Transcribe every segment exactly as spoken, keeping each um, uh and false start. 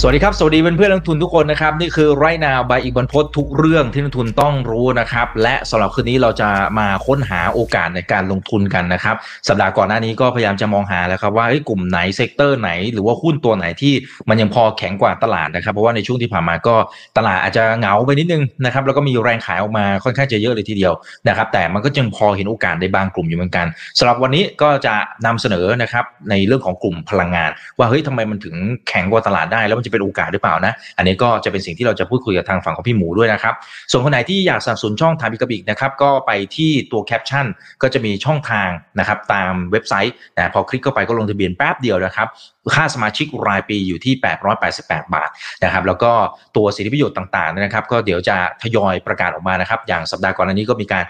สวัสดีครับสวัสดีเพื่อนเพื่อนนักทุนทุกคนนะครับนี่คือ Right Now บายอีกบรรพตทุกเรื่องที่นักทุนต้องรู้นะครับและสำหรับคืนนี้เราจะมาค้นหาโอกาสในการลงทุนกันนะครับสัปดาห์ก่อนหน้านี้ก็พยายามจะมองหาแล้วครับว่ากลุ่มไหนเซกเตอร์ไหนหรือว่าหุ้นตัวไหนที่มันยังพอแข็งกว่าตลาดนะครับเพราะว่าในช่วงที่ผ่านมาก็ตลาดอาจจะเหงาไปนิดนึงนะครับแล้วก็มีแรงขายออกมาค่อนข้างจะเยอะเลยทีเดียวนะครับแต่มันก็ยังพอเห็นโอกาสในบางกลุ่มอยู่เหมือนกันสำหรับวันนี้ก็จะนำเสนอนะครับในเรื่องของกลุ่มพลังงานว่าเฮ้ยทำไมมันถึงแข็งกว่าตลาดได้แล้วจะเป็นโอกาสหรือเปล่านะอันนี้ก็จะเป็นสิ่งที่เราจะพูดคุยกับทางฝั่งของพี่หมูด้วยนะครับส่วนคนไหนที่อยากสนับสนุนช่องถามอีกอีกนะครับก็ไปที่ตัวแคปชั่นก็จะมีช่องทางนะครับตามเว็บไซต์นะพอคลิกเข้าไปก็ลงทะเบียนแป๊บเดียวนะครับค่าสมาชิกรายปีอยู่ที่แปดร้อยแปดสิบแปดบาทนะครับแล้วก็ตัวสิทธิประโยชน์ต่างๆนะครับก็เดี๋ยวจะทยอยประกาศออกมานะครับอย่างสัปดาห์ก่อนอันนี้ก็มีการ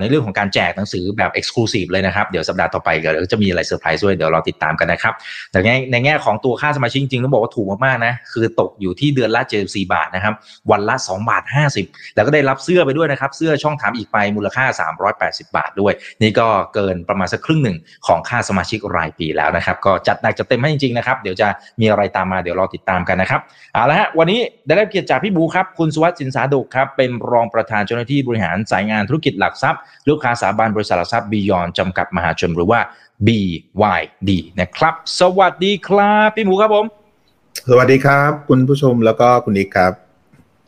ในเรื่องของการแจกหนังสือแบบ Exclusive เลยนะครับเดี๋ยวสัปดาห์ต่อไปก็จะมีอะไรเซอร์ไพรส์ด้วยเดี๋ยวเราติดตามกันนะครับแต่ในแง่ของตัวค่าสมาชิกจริงๆต้องบอกว่าถูกมากๆนะคือตกอยู่ที่เดือนละเจ็ดสิบสี่บาทนะครับวันละสองบาทห้าสิบแล้วก็ได้รับเสื้อไปด้วยนะครับเสื้อช่องถามอีกไปมูลค่าสามร้อยแปดสิบบาทด้วยนี่ก็เกินประมาณสักครึ่งหนึ่งของค่าสมาชิกรายปีแล้วนะครับก็จัดหนักจัดเต็มให้จริงนะครับเดี๋ยวจะมีอะไรตามมาเดี๋ยวรอติดตามกันนะครับเอาละฮะวันนี้ได้รับเกียรติจากพี่บูครับคุณสุวัสดิ์สินสาดุครับเป็นรองประธานเจ้าหน้าที่บริหารสายงานธุรกิจหลักทรัพย์ลูกค้าสถาบันบริษัทหลักทรัพย์ Beyond จำกัดมหาชนหรือว่า บี วาย ดี นะครับสวัสดีครับพี่บูครับผมสวัสดีครับคุณผู้ชมแล้วก็คุณนิกครับ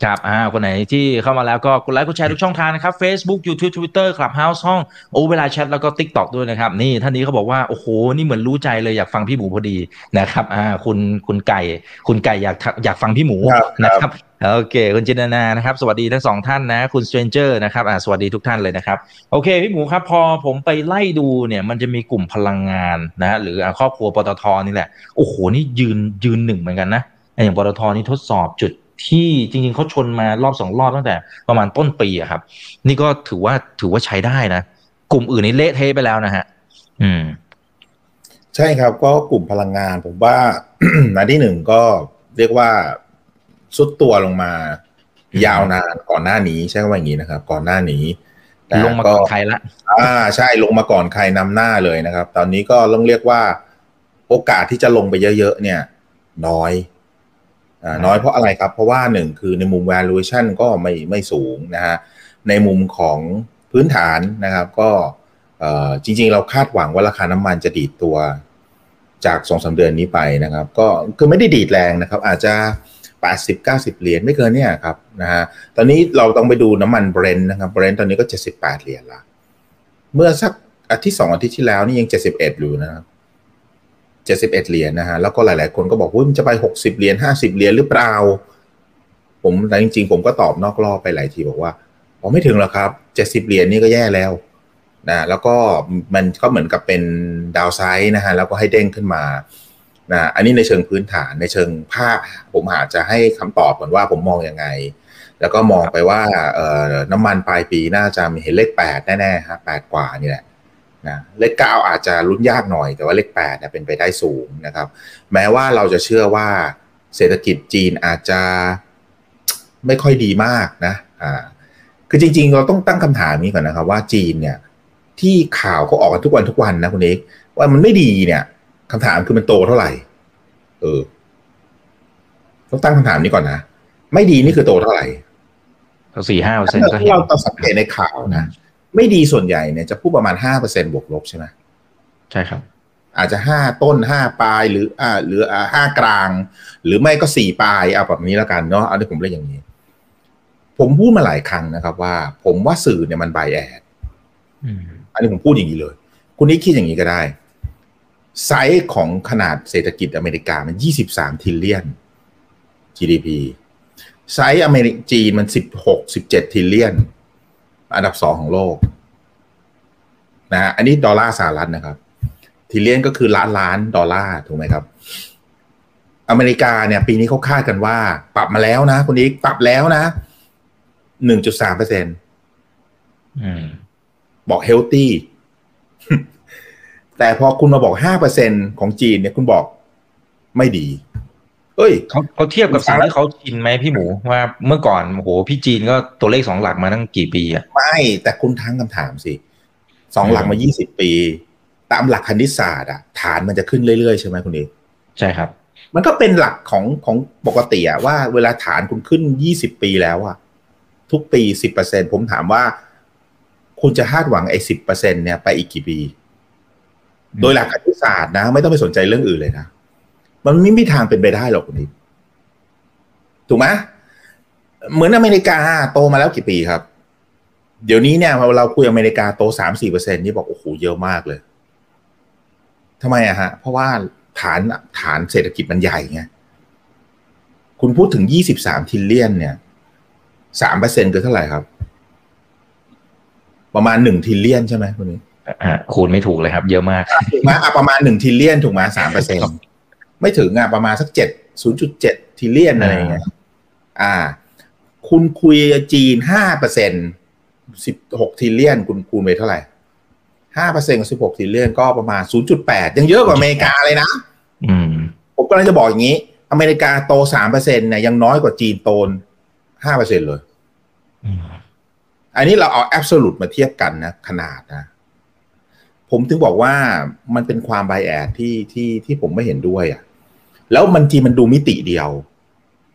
ครับอ่าคนไหนที่เข้ามาแล้วก็กดไลค์กดแชร์ทุกช่องทางนะครับ Facebook YouTube Twitter Clubhouse ห้องโอเวลาแชทแล้วก็ TikTok ด้วยนะครับนี่ท่านนี้เขาบอกว่าโอ้โหนี่เหมือนรู้ใจเลยอยากฟังพี่หมูพอดีนะครับอ่าคุณคุณไก่คุณไก่อยากอยากฟังพี่หมูนะครับโอเคคุณจินนานะครับสวัสดีทั้งสองท่านนะคุณ Stranger นะครับอ่าสวัสดีทุกท่านเลยนะครับโอเคพี่หมูครับพอผมไปไล่ดูเนี่ยมันจะมีกลุ่มพลังงานนะหรือครอบครัวปตท.นี่แหละโอ้โหนี่ยืนยืนหนึ่งเหมือนกันนะอย่างปตท.นี่ทดสอบจุดที่จริงๆเขาชนมารอบสองรอบตั้งแต่ประมาณต้นปีอะครับนี่ก็ถือว่าถือว่าใช้ได้นะกลุ่มอื่นนี่เละเทะไปแล้วนะฮะอืมใช่ครับก็กลุ่มพลังงานผมว่า อันที่หนึ่งก็เรียกว่าสุดตัวลงมายาวนานก่อนหน้านี้ใช่ไหมอย่างนี้นะครับก่อนหน้านี้ลงมาก่อนใครละอ่าใช่ลงมาก่อนใครนำหน้าเลยนะครับตอนนี้ก็ต้องเรียกว่าโอกาสที่จะลงไปเยอะๆเนี่ยน้อยน้อยเพราะอะไรครับเพราะว่าหนึ่งคือในมุม valuation ก็ไม่ไม่สูงนะฮะในมุมของพื้นฐานนะครับก็จริงๆเราคาดหวังว่าราคาน้ำมันจะดีดตัวจาก สองสาม เดือนนี้ไปนะครับก็คือไม่ได้ดีดแรงนะครับอาจจะแปดสิบ เก้าสิบเหรียญไม่เกินเนี่ยครับนะฮะตอนนี้เราต้องไปดูน้ำมัน Brent นะครับ Brent ตอนนี้ก็เจ็ดสิบแปดเหรียญละเมื่อสักอาทิตย์สองอาทิตย์ที่แล้วนี่ยังเจ็ดสิบเอ็ดอยู่นะครับเจ็ดสิบเอ็ดเหรียญ น, นะฮะแล้วก็หลายๆคนก็บอกว่ามันจะไปหกสิบเหรียญห้าสิบเหรียญหรือเปล่าผมแต่จริงๆผมก็ตอบนอกรอบไปหลายทีบอกว่าผมไม่ถึงหรอกครับเจ็ดสิบเหรียญ น, นี่ก็แย่แล้วนะแล้วก็มันก็เหมือนกับเป็นดาวไซด์นะฮะแล้วก็ให้เด้งขึ้นมานะอันนี้ในเชิงพื้นฐานในเชิงภาพผมอาจจะให้คำตอบก่อนว่าผมมองยังไงแล้วก็มองไปว่าเอ่อน้ำมันปลายปีน่าจะมีเห็นเลขแปดแน่ๆฮะแปดกว่านี่แหละนะเลขเก้าอาจจะลุ้นยากหน่อยแต่ว่าเลขแปดเนี่ยเป็นไปได้สูงนะครับแม้ว่าเราจะเชื่อว่าเศรษฐกิจจีนอาจจะไม่ค่อยดีมากนะอ่าคือจริงๆเราต้องตั้งคำถามนี้ก่อนนะครับว่าจีนเนี่ยที่ข่าวเขาออกกันทุกวันทุกวันนะคุณเอกว่ามันไม่ดีเนี่ยคำถามคือมันโตเท่าไหร่เออต้องตั้งคำถามนี้ก่อนนะไม่ดีนี่คือโตเท่าไหร่สี่ห้าเปอร์เซ็นต์ที่เราต้องสังเกตในข่าวนะไม่ดีส่วนใหญ่เนี่ยจะพูดประมาณ ห้าเปอร์เซ็นต์ บวกลบใช่ไหมใช่ครับอาจจะห้าต้นห้าปลายหรืออ่าหรืออ่าห้ากลางหรือไม่ก็สี่ปลายเอาแบบนี้แล้วกันเนาะเอาที่ผมเรียกอย่างนี้ผมพูดมาหลายครั้งนะครับว่าผมว่าสื่อเนี่ยมันไบแอสอันนี้ผมพูดอย่างนี้เลยคุณนี่คิดอย่างนี้ก็ได้ไซส์ของขนาดเศรษฐกิจอเมริกามันยี่สิบสาม trillion จี ดี พี ไซส์อเมริกาจีนมันสิบหก สิบเจ็ด trillionอันดับสองของโลกนะฮะอันนี้ดอลลาร์สหรัฐนะครับทีเลียนก็คือล้านล้านดอลลาร์ถูกไหมครับอเมริกาเนี่ยปีนี้เขาคาดกันว่าปรับมาแล้วนะคุณอีกปรับแล้วนะ หนึ่งจุดสาม เปอร์เซ็นต์บอกเฮลตี้ แต่พอคุณมาบอก ห้า เปอร์เซ็นต์ของจีนเนี่ยคุณบอกไม่ดีเอ้ยเขาเขาเทียบกับสิ่งที่เขาชินไหมพี่หมูว่าเมื่อก่อนโอ้โหพี่จีนก็ตัวเลขสองหลักมาตั้งกี่ปีอ่ะไม่แต่คุณทั้งคำถามสิ สองหลักมายี่สิบปีตามหลักคณิตศาสตร์อ่ะฐานมันจะขึ้นเรื่อยๆใช่ไหมคุณเอกใช่ครับมันก็เป็นหลักของของปกติอ่ะว่าเวลาฐานคุณขึ้นยี่สิบปีแล้วอ่ะทุกปี สิบเปอร์เซ็นต์ ผมถามว่าคุณจะคาดหวังไอ้ สิบเปอร์เซ็นต์ เนี่ยไปอีกกี่ปีโดยหลักคณิตศาสตร์นะไม่ต้องไปสนใจเรื่องอื่นเลยนะมันไม่มีทางเป็นไปได้หรอกคุณเอกถูกไหมเหมือนอเมริกาโตมาแล้วกี่ปีครับเดี๋ยวนี้เนี่ยพอเราคุยอเมริกาโต สามถึงสี่เปอร์เซ็นต์ นี่บอกโอ้โหเยอะมากเลยทำไมอะฮะเพราะว่าฐานฐานเศรษฐกิจมันใหญ่ไงคุณพูดถึงยี่สิบสาม trillion เนี่ย สามเปอร์เซ็นต์ คือเท่าไหร่ครับประมาณหนึ่ง trillion ใช่ไหมคุณนี้อ่าคูณไม่ถูกเลยครับเยอะมากถูกมั้ยอ่ะประมาณหนึ่ง trillion ถูกมั้ย สามเปอร์เซ็นต์ ไม่ถึงอ่ะประมาณสักเจ็ด ศูนย์จุดเจ็ด trillion อะไรอย่างเงี้ยอ่าคุณคุยจีน ห้าเปอร์เซ็นต์สิบหก trillion คุณคูณไปเท่าไหร่ ห้าเปอร์เซ็นต์ กับสิบหก trillion ก็ประมาณ ศูนย์จุดแปด ยังเยอะกว่าอเมริกาเลยนะอืมผมก็เลยจะบอกอย่างนี้อเมริกาโต สามเปอร์เซ็นต์ เนี่ยยังน้อยกว่าจีนโต ห้าเปอร์เซ็นต์ เลยอืมอันนี้เราเอาแอบโซลูทมาเทียบกันนะขนาดนะผมถึงบอกว่ามันเป็นความไบแอสที่ที่ที่ผมไม่เห็นด้วยอ่ะแล้วมันทีมันดูมิติเดียว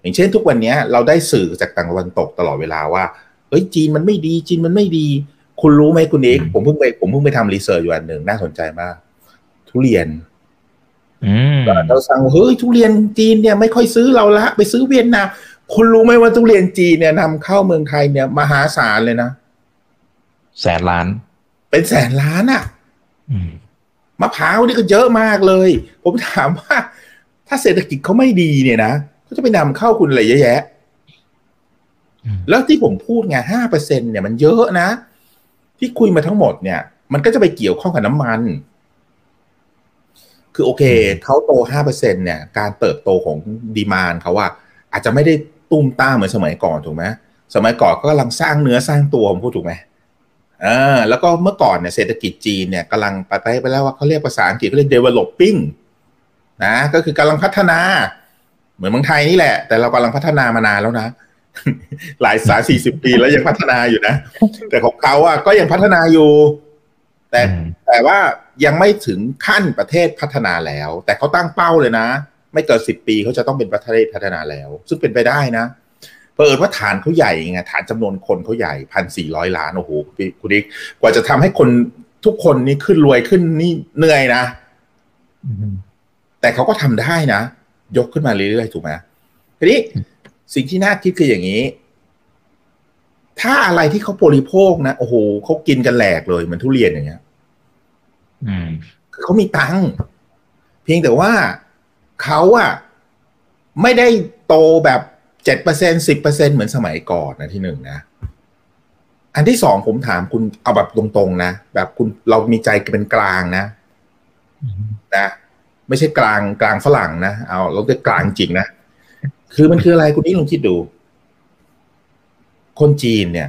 อย่างเช่นทุกวันนี้เราได้สื่อจากต่างตะวันตกตลอดเวลาว่าเฮ้ยจีนมันไม่ดีจีนมันไม่ดีคุณรู้ไหมคุณเอกผมเพิ่งไปผมเพิ่งไปทำรีเสิร์ชอยู่อันหนึ่งน่าสนใจมากทุเรียนเราสั่งเฮ้ยทุเรียนจีนเนี่ยไม่ค่อยซื้อเราละไปซื้อเวียดนามคุณรู้ไหมว่าทุเรียนจีนเนี่ยนำเข้าเมืองไทยเนี่ยมหาศาลเลยนะแสนล้านเป็นแสนล้านอ่ะมะพร้าวนี่ก็เยอะมากเลยผมถามว่าถ้าเศรษฐกิจเขาไม่ดีเนี่ยนะเขาจะไปนำเข้าคุณอะไรเยอะแยะแล้วที่ผมพูดไง ห้าเปอร์เซ็นต์ เนี่ยมันเยอะนะที่คุยมาทั้งหมดเนี่ยมันก็จะไปเกี่ยวข้องกับน้ำมันคือโอเคเขาโต ห้าเปอร์เซ็นต์ เนี่ยการเติบโตของดีมานด์เขาอะอาจจะไม่ได้ตุ้มต้ามเหมือนสมัยก่อนถูกไหมสมัยก่อนก็กำลังสร้างเนื้อสร้างตัวผมพูดถูกไหมเออแล้วก็เมื่อก่อนเนี่ยเศรษฐกิจจีนเนี่ยกำลังไปไปแล้วว่าเขาเรียกภาษาอังกฤษเขาเรียก developing นะก็คือกำลังพัฒนาเหมือนเมืองไทยนี่แหละแต่เรากำลังพัฒนามานานแล้วนะหลายสาสี่สิบปีแล้วยังพัฒนาอยู่นะแต่ของเขาอ่ะก็ยังพัฒนาอยู่แต่แต่ว่ายังไม่ถึงขั้นประเทศพัฒนาแล้วแต่เขาตั้งเป้าเลยนะไม่เกินสิบปีเขาจะต้องเป็นประเทศพัฒนาแล้วซึ่งเป็นไปได้นะเผอิญว่าฐานเขาใหญ่ไงฐานจำนวนคนเขาใหญ่พันสี่ร้อยล้านโอ้โหคุณดิ๊กกว่าจะทำให้คนทุกคนนี่ขึ้นรวยขึ้นนี่เหนื่อยนะแต่เขาก็ทำได้นะยกขึ้นมาเรื่อยๆถูกไหมทีนี้สิ่งที่น่าคิดคืออย่างนี้ถ้าอะไรที่เขาบริโภคนะโอ้โหเขากินกันแหลกเลยเหมือนทุเรียนอย่างเงี้ยคือเขามีตังค์เพียงแต่ว่าเขาอะไม่ได้โตแบบ เจ็ดเปอร์เซ็นต์ สิบเปอร์เซ็นต์ เหมือนสมัยก่อนนะที่หนึ่งนะอันที่สองผมถามคุณเอาแบบตรงๆนะแบบคุณเรามีใจเป็นกลางนะนะไม่ใช่กลางกลางฝรั่งนะเอาเราเป็นกลางจริงนะคือมันคืออะไรคุณนี่ลองคิดดูคนจีนเนี่ย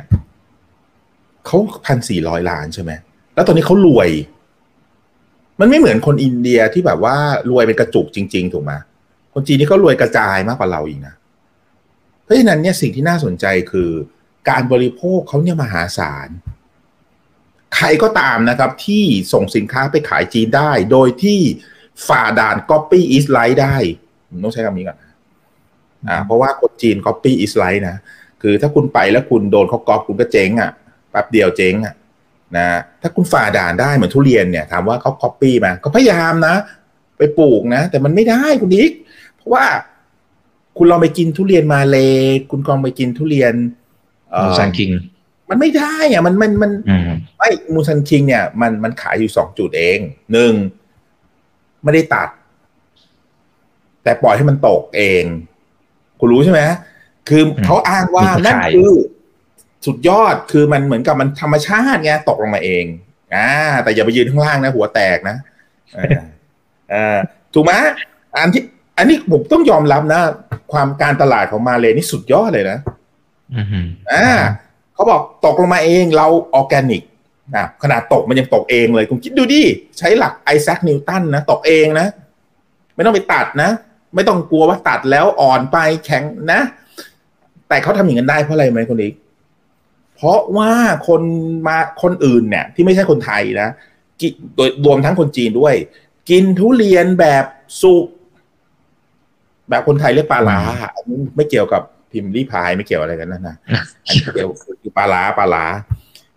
เขา หนึ่งพันสี่ร้อย ล้านใช่ไหมแล้วตอนนี้เขารวยมันไม่เหมือนคนอินเดียที่แบบว่ารวยเป็นกระจุกจริงๆถูกไหมคนจีนนี่เขารวยกระจายมากกว่าเราอีกนะเพราะฉะนั้นเนี่ยสิ่งที่น่าสนใจคือการบริโภคเขาเนี่ยมหาศาลใครก็ตามนะครับที่ส่งสินค้าไปขายจีนได้โดยที่ฝ่าด่าน copy is right ได้ต้องใช้คำนี้ก่อนอ่าเพราะว่าคนจีน copy is right นะคือถ้าคุณไปแล้วคุณโดนเขาก๊อปคุณก็เจ๊งอ่ะแป๊บเดียวเจ๊งอ่ะนะถ้าคุณฝ่าด่านได้เหมือนทุเรียนเนี่ยถามว่าเขา copy มาเขาพยายามนะไปปลูกนะแต่มันไม่ได้คุณอีกเพราะว่าคุณลองไปกินทุเรียนมาเลคุณลองไปกินทุเรียนมูซันคิงมันไม่ได้อ่ะมันมันมันไม่มูซันคิงเนี่ยมันมันขายอยู่สองจุดเองหนึ่งไม่ได้ตัดแต่ปล่อยให้มันตกเองคุณรู้ใช่ไหมคือเขาอ้างว่านั่นคือสุดยอดคือมันเหมือนกับมันธรรมชาติไงตกลงมาเองอ่าแต่อย่าไปยืนข้างล่างนะหัวแตกนะอ่าถูกไหมอันที่อันนี้ผมต้องยอมรับนะความการตลาดของมาเลนี่สุดยอดเลยนะอ่าเขาบอกตกลงมาเองเราออร์แกนิกนะขนาดตกมันยังตกเองเลยคุณคิดดูดิใช้หลักไอแซคนิวตันนะตกเองนะไม่ต้องไปตัดนะไม่ต้องกลัวว่าตัดแล้วอ่อนไปแข็งนะแต่เขาทำอย่างนั้นได้เพราะอะไรไหมคนนี้ เพราะว่าคนมาคนอื่นเนี่ยที่ไม่ใช่คนไทยนะโดยรวมทั้งคนจีนด้วยกินทุเรียนแบบสุกแบบคนไทยเรียกปลาร้าอันนี้ไม่เกี่ยวกับพิมพ์รีพายไม่เกี่ยวอะไรกันนะนะอันนี้เกี่ยวคือปลาร้าปลาร้า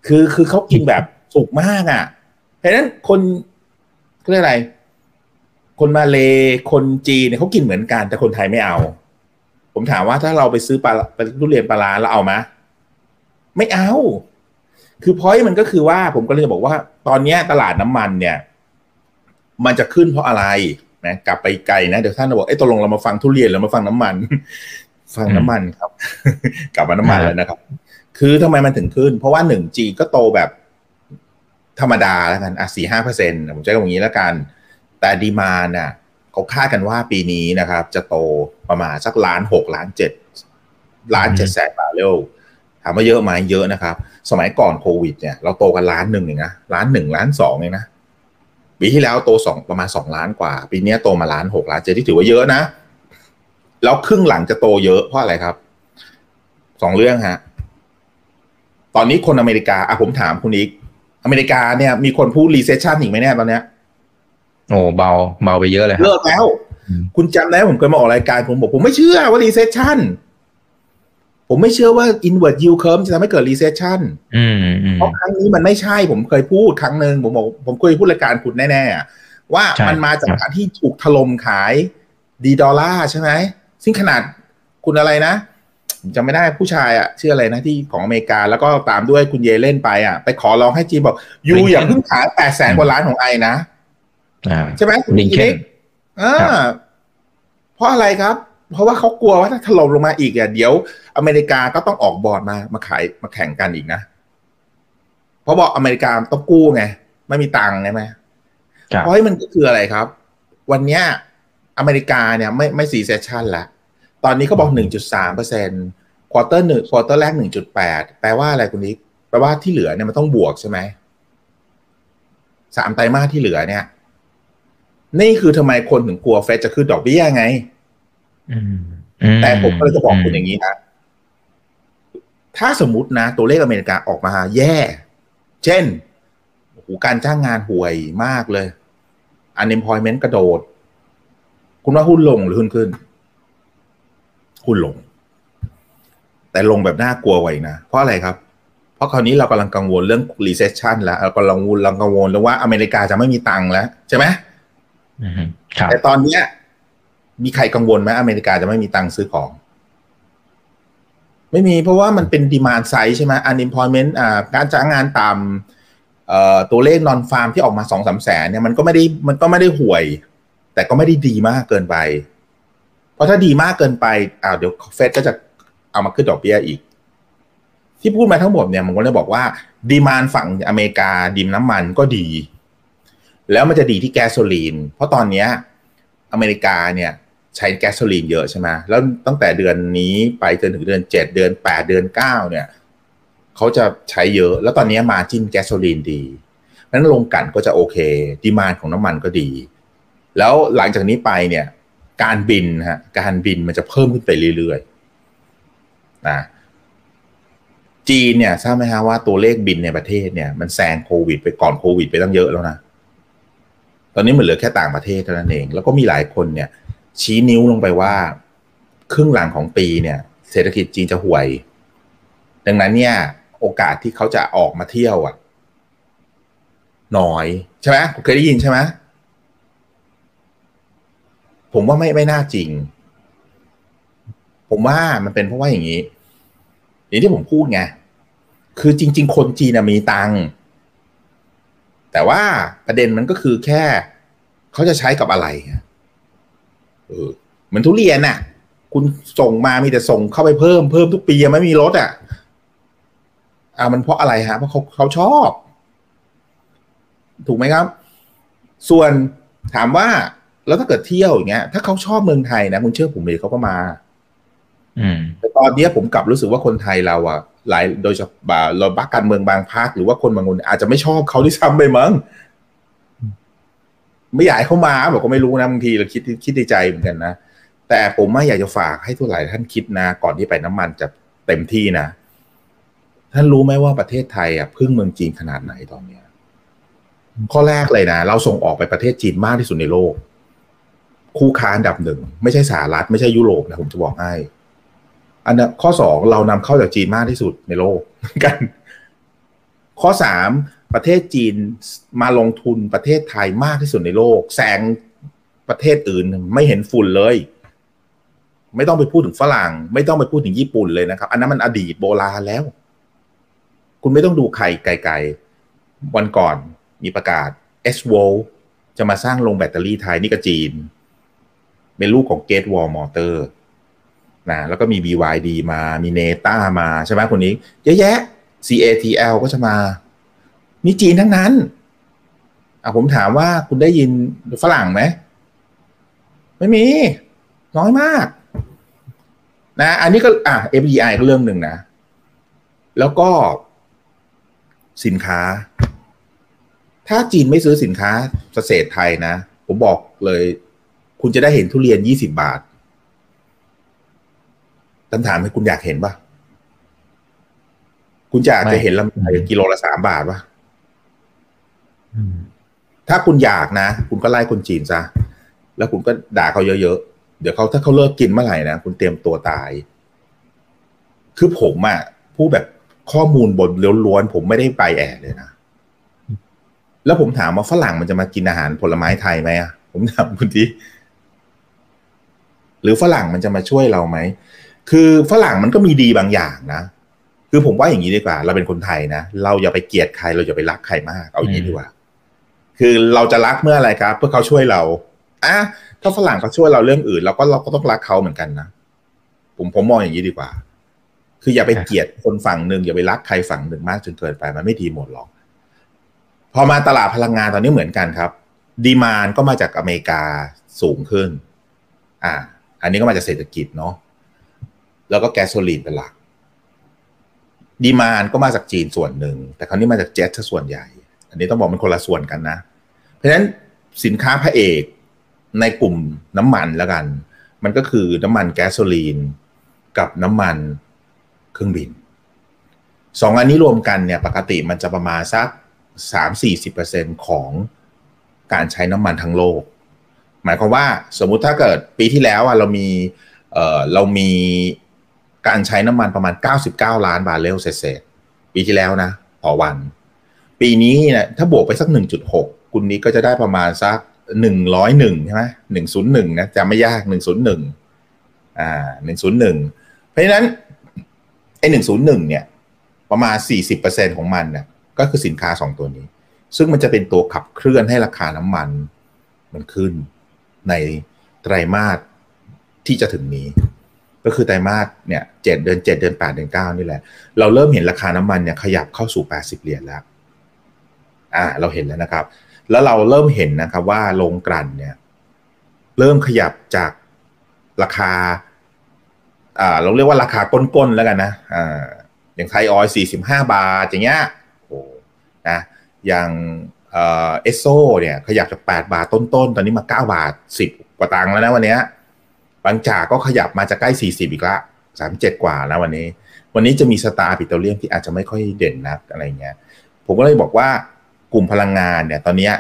คือคือเขากินแบบสุกมากอ่ะเพราะฉะนั้นคนเรียกอะไรคนมาเลคนจีนเนี่ยเขากินเหมือนกันแต่คนไทยไม่เอาผมถามว่าถ้าเราไปซื้อปลาทุเรียนปลาร้าแล้วเอามั้ยไม่เอาคือพอยต์มันก็คือว่าผมก็เลยจะบอกว่าตอนนี้ตลาดน้ำมันเนี่ยมันจะขึ้นเพราะอะไรนะกลับไปไกลนะเดี๋ยวท่านจะบอกเอ๊ะตกลงเรามาฟังทุเรียนหรือมาฟังน้ำมันฟังน้ำมันครับ กลับมาน้ำมันแล้วนะครับคือทำไมมันถึงขึ้นเพราะว่า หนึ่งจี ก็โตแบบธรรมดาแล้วกันอ่ะ สี่ถึงห้าเปอร์เซ็นต์ ผมใช้คำอย่างนี้แล้วกันแต่ดีมานด์น่ะเขาคาดกันว่าปีนี้นะครับจะโตประมาณสักล้านหกล้านเจ็ดล้านเจ็ดแสนบาร์เรลถามว่าเยอะไหมเยอะนะครับสมัยก่อนโควิดเนี่ยเราโตกันล้านหนึ่งเองนะล้านหนึ่งล้านสองเองนะปีที่แล้วโตสองประมาณสองล้านกว่าปีนี้โตมาล้านหกล้านเจ็ดที่ถือว่าเยอะนะแล้วครึ่งหลังจะโตเยอะเพราะอะไรครับสองเรื่องฮะตอนนี้คนอเมริกาอ่ะผมถามคุณอีกอเมริกาเนี่ยมีคนพูด recession อีกไหมเนี่ยตอนเนี้ยโอ้เบาเบาไปเยอะเลยครับเลิกแล้วคุณจำได้ผมเคยมาออกรายการผมบอกผมไม่เชื่อว่า recession ผมไม่เชื่อว่า inward yield curve จะทำให้เกิด recession เพราะครั้งนี้มันไม่ใช่ผมเคยพูดครั้งนึงผมบอกผมเคยพูดรายการคุณแน่ๆว่ามันมาจากการที่ถูกถล่มขายดีดอลลาร์ใช่ไหมซึ่งขนาดคุณอะไรนะจำไม่ได้ผู้ชายอ่ะชื่ออะไรนะที่ของอเมริกาแล้วก็ตามด้วยคุณเยเลนไปอ่ะไปขอร้องให้จีนบอกยูอย่าเพิ่งขายแปดแสนกว่าล้านของไอนะใช่ไหมคุณลิงเคนอ่าเพราะอะไรครับเพราะว่าเขากลัวว่าถ้าถล่มลงมาอีกอ่ะเดี๋ยวอเมริกาก็ต้องออกบอร์ดมามาขายมาแข่งกันอีกนะเพราะบอกอเมริกาต้องกู้ไงไม่มีตังค์ใช่ไหมเพราะมันก็คืออะไรครับวันเนี้ยอเมริกาเนี่ยไม่ไม่ซีเซชั่นละตอนนี้เขาบอก หนึ่งจุดสามเปอร์เซ็นต์ ควอเตอร์หนึ่งควอเตอร์แรก หนึ่งจุดแปด แปลว่าอะไรคุณลิงแปลว่าที่เหลือเนี่ยมันต้องบวกใช่ไหมสามไตรมาสที่เหลือเนี่ยนี่คือทำไมคนถึงกลัวเฟดจะขึ้นดอกเบี้ยไงแต่ผมก็จะบอกคุณอย่างนี้นะถ้าสมมุตินะตัวเลขอเมริกาออกมาแย่เช่นโอ้โหการจ้างงานห่วยมากเลย unemployment กระโดดคุณว่าหุ้นลงหรือหุ้นขึ้นหุ้นลงแต่ลงแบบน่ากลัวไว้นะเพราะอะไรครับเพราะคราวนี้เรากำลังกังวลเรื่อง recession แล้วเรากำลังกังวลแล้วว่าอเมริกาจะไม่มีตังค์แล้วใช่ไหมแต่ตอนนี้มีใครกังวลไหมอเมริกาจะไม่มีตังค์ซื้อของไม่มีเพราะว่ามันเป็น demand side ใช่ไหม unemployment อ่าการจ้างงานต่ำเอ่อตัวเลข non farm ที่ออกมา สองถึงสาม แสนเนี่ยมันก็ไม่ได้มันก็ไม่ได้ห่วยแต่ก็ไม่ได้ดีมากเกินไปเพราะถ้าดีมากเกินไปอ้าวเดี๋ยวเฟดก็จะเอามาขึ้นดอกเบี้ยอีกที่พูดมาทั้งหมดเนี่ยมันก็เลยบอกว่า demand ฝั่งอเมริกาดิมน้ำมันก็ดีแล้วมันจะดีที่แก๊สโซลีนเพราะตอนนี้อเมริกาเนี่ยใช้แก๊สโซลีนเยอะใช่ไหมแล้วตั้งแต่เดือนนี้ไปจนถึงเดือนเจ็ดเดือนแปดเดือนเก้าเนี่ยเขาจะใช้เยอะแล้วตอนนี้มาร์จิ้นแก๊สโซลีนดีนั้นโรงกลั่นก็จะโอเคดีมานด์ของน้ำมันก็ดีแล้วหลังจากนี้ไปเนี่ยการบินฮะการบินมันจะเพิ่มขึ้นไปเรื่อยๆนะจีนเนี่ยทราบไหมฮะว่าตัวเลขบินในประเทศเนี่ยมันแซงโควิดไปก่อนโควิดไปตั้งเยอะแล้วนะตอนนี้มันเหลือแค่ต่างประเทศเท่านั้นเองแล้วก็มีหลายคนเนี่ยชี้นิ้วลงไปว่าครึ่งหลังของปีเนี่ยเศรษฐกิจจีนจะห่วยดังนั้นเนี่ยโอกาสที่เขาจะออกมาเที่ยวอ่ะน้อยใช่ไหมเคยได้ยินใช่ไหมผมว่าไม่ไม่น่าจริงผมว่ามันเป็นเพราะว่าอย่างนี้อย่างที่ผมพูดไงคือจริงๆคนจีนมีตังค์แต่ว่าประเด็นมันก็คือแค่เขาจะใช้กับอะไรเออเหมือนทุเรียนน่ะคุณส่งมามีแต่ส่งเข้าไปเพิ่มเพิ่มทุกปียังไม่มีลดอ่ะอ่ามันเพราะอะไรฮะเพราะเขาเขาชอบถูกไหมครับส่วนถามว่าแล้วถ้าเกิดเที่ยวอย่างเงี้ยถ้าเขาชอบเมืองไทยนะคุณเชื่อผมเลยเขาก็มาแต่ตอนนี้ผมกลับรู้สึกว่าคนไทยเราอ่ะหลายโดยเฉพาะเราบ้าการเมืองบางพรรคหรือว่าคนบางคนอาจจะไม่ชอบเขาด้วยซ้ำไปมั้งไม่อยากให้เขามาบอกก็ไม่รู้นะบางทีเราคิดคิดในใจเหมือนกันนะแต่ผมไม่อยากจะฝากให้ทุกหลายท่านคิดนะก่อนที่ไปน้ำมันจะเต็มที่นะ ท่านรู้ไหมว่าประเทศไทยอ่ะพึ่งเมืองจีนขนาดไหนตอนนี้ข้อแรกเลยนะเราส่งออกไปประเทศจีนมากที่สุดในโลกคู่ค้าอันดับหนึ่งไม่ใช่สหรัฐไม่ใช่ยุโรปนะผมจะบอกให้อันดับข้อสองเรานำเข้าจากจีนมากที่สุดในโลกกันข้อสามประเทศจีนมาลงทุนประเทศไทยมากที่สุดในโลกแซงประเทศอื่นไม่เห็นฝุ่นเลยไม่ต้องไปพูดถึงฝรั่งไม่ต้องไปพูดถึงญี่ปุ่นเลยนะครับอันนั้นมันอดีตโบราณแล้วคุณไม่ต้องดูใครไกลๆวันก่อนมีประกาศ Esso จะมาสร้างโรงแบตเตอรี่ไทยนี่ก็จีนเป็นลูกของ Great Wall Motor นะแล้วก็มี บี วาย ดี มามี เนต้า มาใช่ไหมคนนี้เยอะแยะ ซี เอ ที แอล ก็จะมานี่จีนทั้งนั้นอ่ะผมถามว่าคุณได้ยินฝรั่งไหมไม่มีน้อยมากนะอันนี้ก็อ่ะ เอฟ ดี ไอ ก็เรื่องหนึ่งนะแล้วก็สินค้าถ้าจีนไม่ซื้อสินค้าเกษตรไทยนะผมบอกเลยคุณจะได้เห็นทุเรียนยี่สิบบาทคำถามให้คุณอยากเห็นป่ะคุณอยากจะเห็นลำไยกิโลละสามบาทป่ะถ้าคุณอยากนะคุณก็ไล่คนจีนซะแล้วคุณก็ด่าเขาเยอะๆเดี๋ยวเขาถ้าเขาเลิกกินเมื่อไหร่นะคุณเตรียมตัวตายคือผมอะผู้แบบข้อมูลบนล้วนๆผมไม่ได้ไปแอบเลยนะแล้วผมถามว่าฝรั่งมันจะมากินอาหารผลไม้ไทยไหมอะผมถามคุณทีหรือฝรั่งมันจะมาช่วยเราไหมคือฝรั่งมันก็มีดีบางอย่างนะคือผมว่าอย่างนี้ดีกว่าเราเป็นคนไทยนะเราอย่าไปเกลียดใครเราอย่าไปรักใครมากเอาอย่างนี้ดีกว่าคือเราจะรักเมื่ออะไรครับเพื่อเขาช่วยเราอ่ะถ้าฝรั่งเขาช่วยเราเรื่องอื่นเราก็เราก็ต้องรักเขาเหมือนกันนะผมผมมองอย่างนี้ดีกว่าคืออย่าไปเกลียดคนฝั่งหนึ่งอย่าไปรักใครฝั่งหนึ่งมากจนเกินไปมันไม่ดีหมดหรอกพอมาตลาดพลังงานตอนนี้เหมือนกันครับดีมานด์ก็มาจากอเมริกาสูงขึ้นอ่าอันนี้ก็มาจากเศรษฐกิจเนาะแล้วก็แก๊สโซลีนเป็นหลักดีมานด์ก็มาจากจีนส่วนหนึ่งแต่คราวนี้มาจากเจ็ตซะส่วนใหญ่อันนี้ต้องบอกมันคนละส่วนกันนะเพราะฉะนั้นสินค้าพระเอกในกลุ่มน้ำมันแล้วกันมันก็คือน้ำมันแก๊สโซลีนกับน้ำมันเครื่องบินสองอันนี้รวมกันเนี่ยปกติมันจะประมาณสัก สามถึงสี่สิบเปอร์เซ็นต์ ของการใช้น้ำมันทั้งโลกหมายความว่าสมมุติถ้าเกิดปีที่แล้วเรามีเอ่อเรามีการใช้น้ำมันประมาณเก้าสิบเก้าล้านบาร์เรลเศษๆปีที่แล้วนะต่อวันปีนี้นะถ้าบวกไปสัก หนึ่งจุดหก คุณนี้ก็จะได้ประมาณสักหนึ่งร้อยเอ็ดใช่ไหมหนึ่งร้อยเอ็ดนะจำไม่ยากหนึ่งร้อยเอ็ดอ่าหนึ่งร้อยเอ็ดเพราะฉะนั้นไอ้หนึ่งร้อยเอ็ดเนี่ยประมาณ สี่สิบเปอร์เซ็นต์ ของมันเนี่ยก็คือสินค้าสองตัวนี้ซึ่งมันจะเป็นตัวขับเคลื่อนให้ราคาน้ำมันมันขึ้นในไตรมาสที่จะถึงนี้ก็คือไตรมาสเนี่ยเจ็ดเดือนเจ็ดเดือนแปดเดือนเก้านี่แหละเราเริ่มเห็นราคาน้ำมันเนี่ยขยับเข้าสู่แปดสิบเหรียญแล้วอ่าเราเห็นแล้วนะครับแล้วเราเริ่มเห็นนะครับว่าโรงกลั่นเนี่ยเริ่มขยับจากราคาอ่าเราเรียกว่าราคาก้นๆแล้วกันนะอ่าอย่างไทยออยล์สี่สิบห้าบาทอย่างเงี้ยโอ้นะอย่างเอ่อ Esso เนี่ยขยับจากแปดบาทต้นๆ ต, ตอนนี้มาเก้าบาทสิบกว่าตังค์แล้วนะวันเนี้ยบางจากก็ขยับมาจะใกล้สี่สิบอีกละสามสิบเจ็ดกว่าแล้ววันนี้วันนี้จะมีสตาร์ปิโตรเลียมที่อาจจะไม่ค่อยเด่นนักอะไรเงี้ยผมก็เลยบอกว่ากลุ่มพลังงานเนี่ยตอนนี้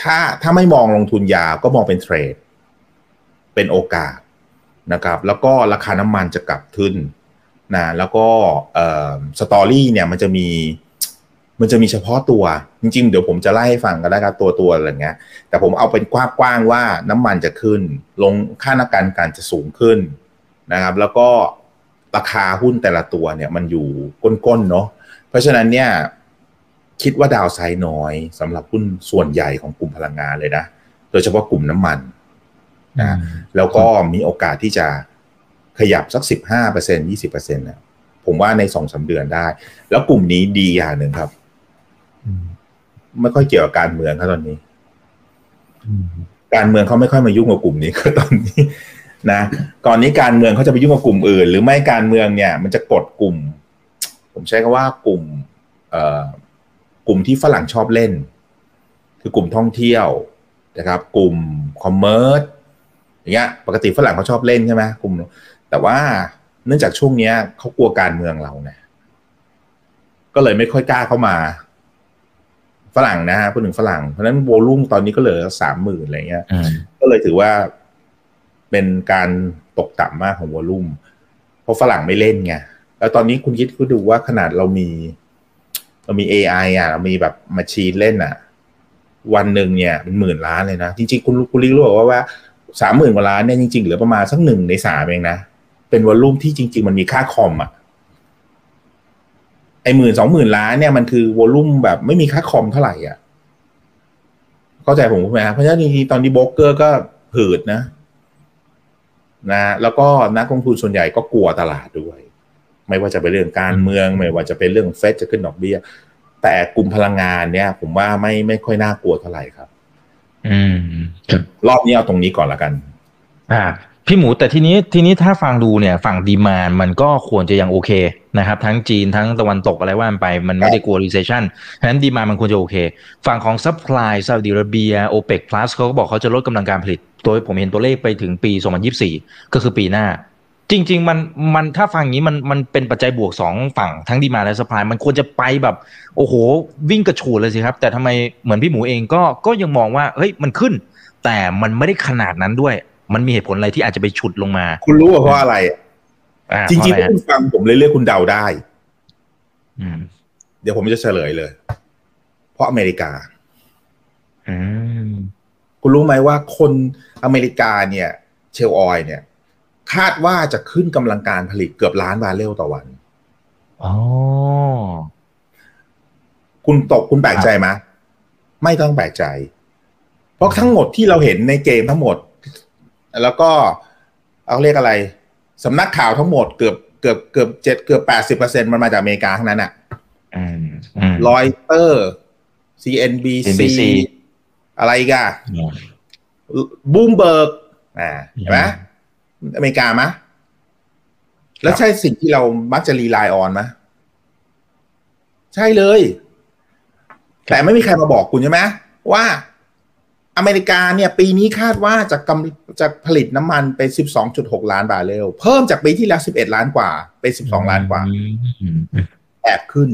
ถ้าถ้าไม่มองลงทุนยาวก็มองเป็นเทรดเป็นโอกาสนะครับแล้วก็ราคาน้ำมันจะกลับขึ้นนะแล้วก็สตอรี่เนี่ยมันจะมีมันจะมีเฉพาะตัวจริงๆเดี๋ยวผมจะไล่ให้ฟังกันได้ครับตัวตัวอะไรเงี้ยแต่ผมเอาเป็นกว้างๆว่าน้ำมันจะขึ้นลงค่านักการการจะสูงขึ้นนะครับแล้วก็ราคาหุ้นแต่ละตัวเนี่ยมันอยู่ก้นๆเนาะเพราะฉะนั้นเนี่ยคิดว่าดาวไซด์น้อยสำหรับหุ้นส่วนใหญ่ของกลุ่มพลังงานเลยนะโดยเฉพาะกลุ่มน้ำมันนะแล้วก็มีโอกาสที่จะขยับสัก สิบห้าเปอร์เซ็นต์ ยี่สิบเปอร์เซ็นต์ นะผมว่าใน สองสามเดือนได้แล้วกลุ่มนี้ดีอย่างหนึ่งครับไม่ค่อยเกี่ยวกับการเมืองครับตอนนี้การเมืองเขาไม่ค่อยมายุ่งกับกลุ่มนี้ก็ตอนนี้นะก่อนนี้การเมืองเขาจะไปยุ่งกับกลุ่มอื่นหรือไม่การเมืองเนี่ยมันจะกดกลุ่มผมใช้คำว่ากลุ่มเอ่อกลุ่มที่ฝรั่งชอบเล่นคือกลุ่มท่องเที่ยวนะครับกลุ่มคอมเมอร์สอย่างเงี้ยปกติฝรั่งเขาชอบเล่นใช่ไหมกลุ่มแต่ว่าเนื่องจากช่วงเนี้ยเขากลัวการเมืองเราเนี่ย ก็เลยไม่ค่อยกล้าเข้ามาฝรั่งนะฮะพูดถึงฝรั่งเพราะฉะนั้นโวลุ่มตอนนี้ก็เหลือ สามหมื่น อะไรเงี้ยก็เลยถือว่าเป็นการตกต่ำมากของวอลลุ่มเพราะฝรั่งไม่เล่นไงแล้วตอนนี้คุณคิดคุณดูว่าขนาดเรามีเรามี เอ ไอ อ่ะเรามีแบบมาชีนเล่นอ่ะวันหนึ่งเนี่ยเป็นหมื่นล้านเลยนะจริงๆคุณคุณลิกรู้ว่าว่า สามหมื่น กว่าล้านเนี่ยจริงๆเหลือประมาณสักหนึ่งในสามเองนะเป็นวอลลุ่มที่จริงๆมันมีค่าคอมอ่ะไอ้ หนึ่งหมื่น สองหมื่น ล้านเนี่ยมันคือวอลลุ่มแบบไม่มีค่าคอมเท่าไหร่อ่ะเข้าใจผมมั้ยฮะเพราะฉะนั้นจริงๆตอนนี้โบรกเกอร์ก็หืดนะนะแล้วก็นักลงทุนส่วนใหญ่ก็กลัวตลาดด้วยไม่ว่าจะเป็นเรื่องการเมืองไม่ว่าจะเป็นเรื่องเฟดจะขึ้นดอกเบี้ยแต่กลุ่มพลังงานเนี่ยผมว่าไม่ไม่ค่อยน่ากลัวเท่าไหร่ครับอืมครับรอบนี้เอาตรงนี้ก่อนละกันอ่าพี่หมูแต่ทีนี้ทีนี้ถ้าฟังดูเนี่ยฝั่งดีมานด์มันก็ควรจะยังโอเคนะครับทั้งจีนทั้งตะวันตกอะไรว่ามันไปมันไม่ได้กลัว recession ฉะนั้นดีมานด์มันควรจะโอเคฝั่งของ supply ซาอุดิอาระเบีย OPEC Plus เขาก็บอกเขาจะลดกำลังการผลิตโดยผมเห็นตัวเลขไปถึงปีสองพันยี่สิบสี่ก็คือปีหน้าจริงๆมันมันถ้าฟังอย่างนี้มันมันเป็นปัจจัยบวกสองฝั่งทั้งดีมานด์และ supply มันควรจะไปแบบโอ้โหวิ่งกระฉูดเลยสิครับแต่ทำไมเหมือนพี่หมูเองก็ก็ยังมองว่าเฮ้ยมันขึ้นแต่มันไม่ได้ขนาดนั้นด้วยมันมีเหตุผลอะไรที่อาจจะไปฉุดลงมาคุณรู้ว่าเพราะอะไรจริงๆคุณฟังผมเลยเลือกคุณเดาได้เดี๋ยวผมจะเฉลยเลยเพราะอเมริกาคุณรู้ไหมว่าคนอเมริกาเนี่ยเชลออยเนี่ยคาดว่าจะขึ้นกำลังการผลิตเกือบล้านบาร์เรลต่อวันอ๋อคุณตกคุณแปลกใจไหมไม่ต้องแปลกใจเพราะทั้งหมดที่เราเห็นในเกมทั้งหมดแล้วก็เอาเรียกอะไรสำนักข่าวทั้งหมดเกือบเกือบเกือบเจ็ดเกือบแปดสิบเปอร์เซ็นต์มันมาจากอเมริกาทั้งนั้นอ่ะรอยเตอร์ ซี เอ็น บี ซี อะไรกันบูมเบิร์กอ่าเห็นไหมอเมริกามะแล้วใช่สิ่งที่เรามักจะรีไลน์ออนมะใช่เลยแต่ไม่มีใครมาบอกคุณใช่ไหมว่าอเมริกาเนี่ยปีนี้คาดว่าจะกำจะผลิตน้ำมันไป สิบสองจุดหก ล้านบาร์เรลเพิ่มจากปีที่แล้วสิบเอ็ดล้านกว่าไปสิบสองล้านกว่าแอบขึ้น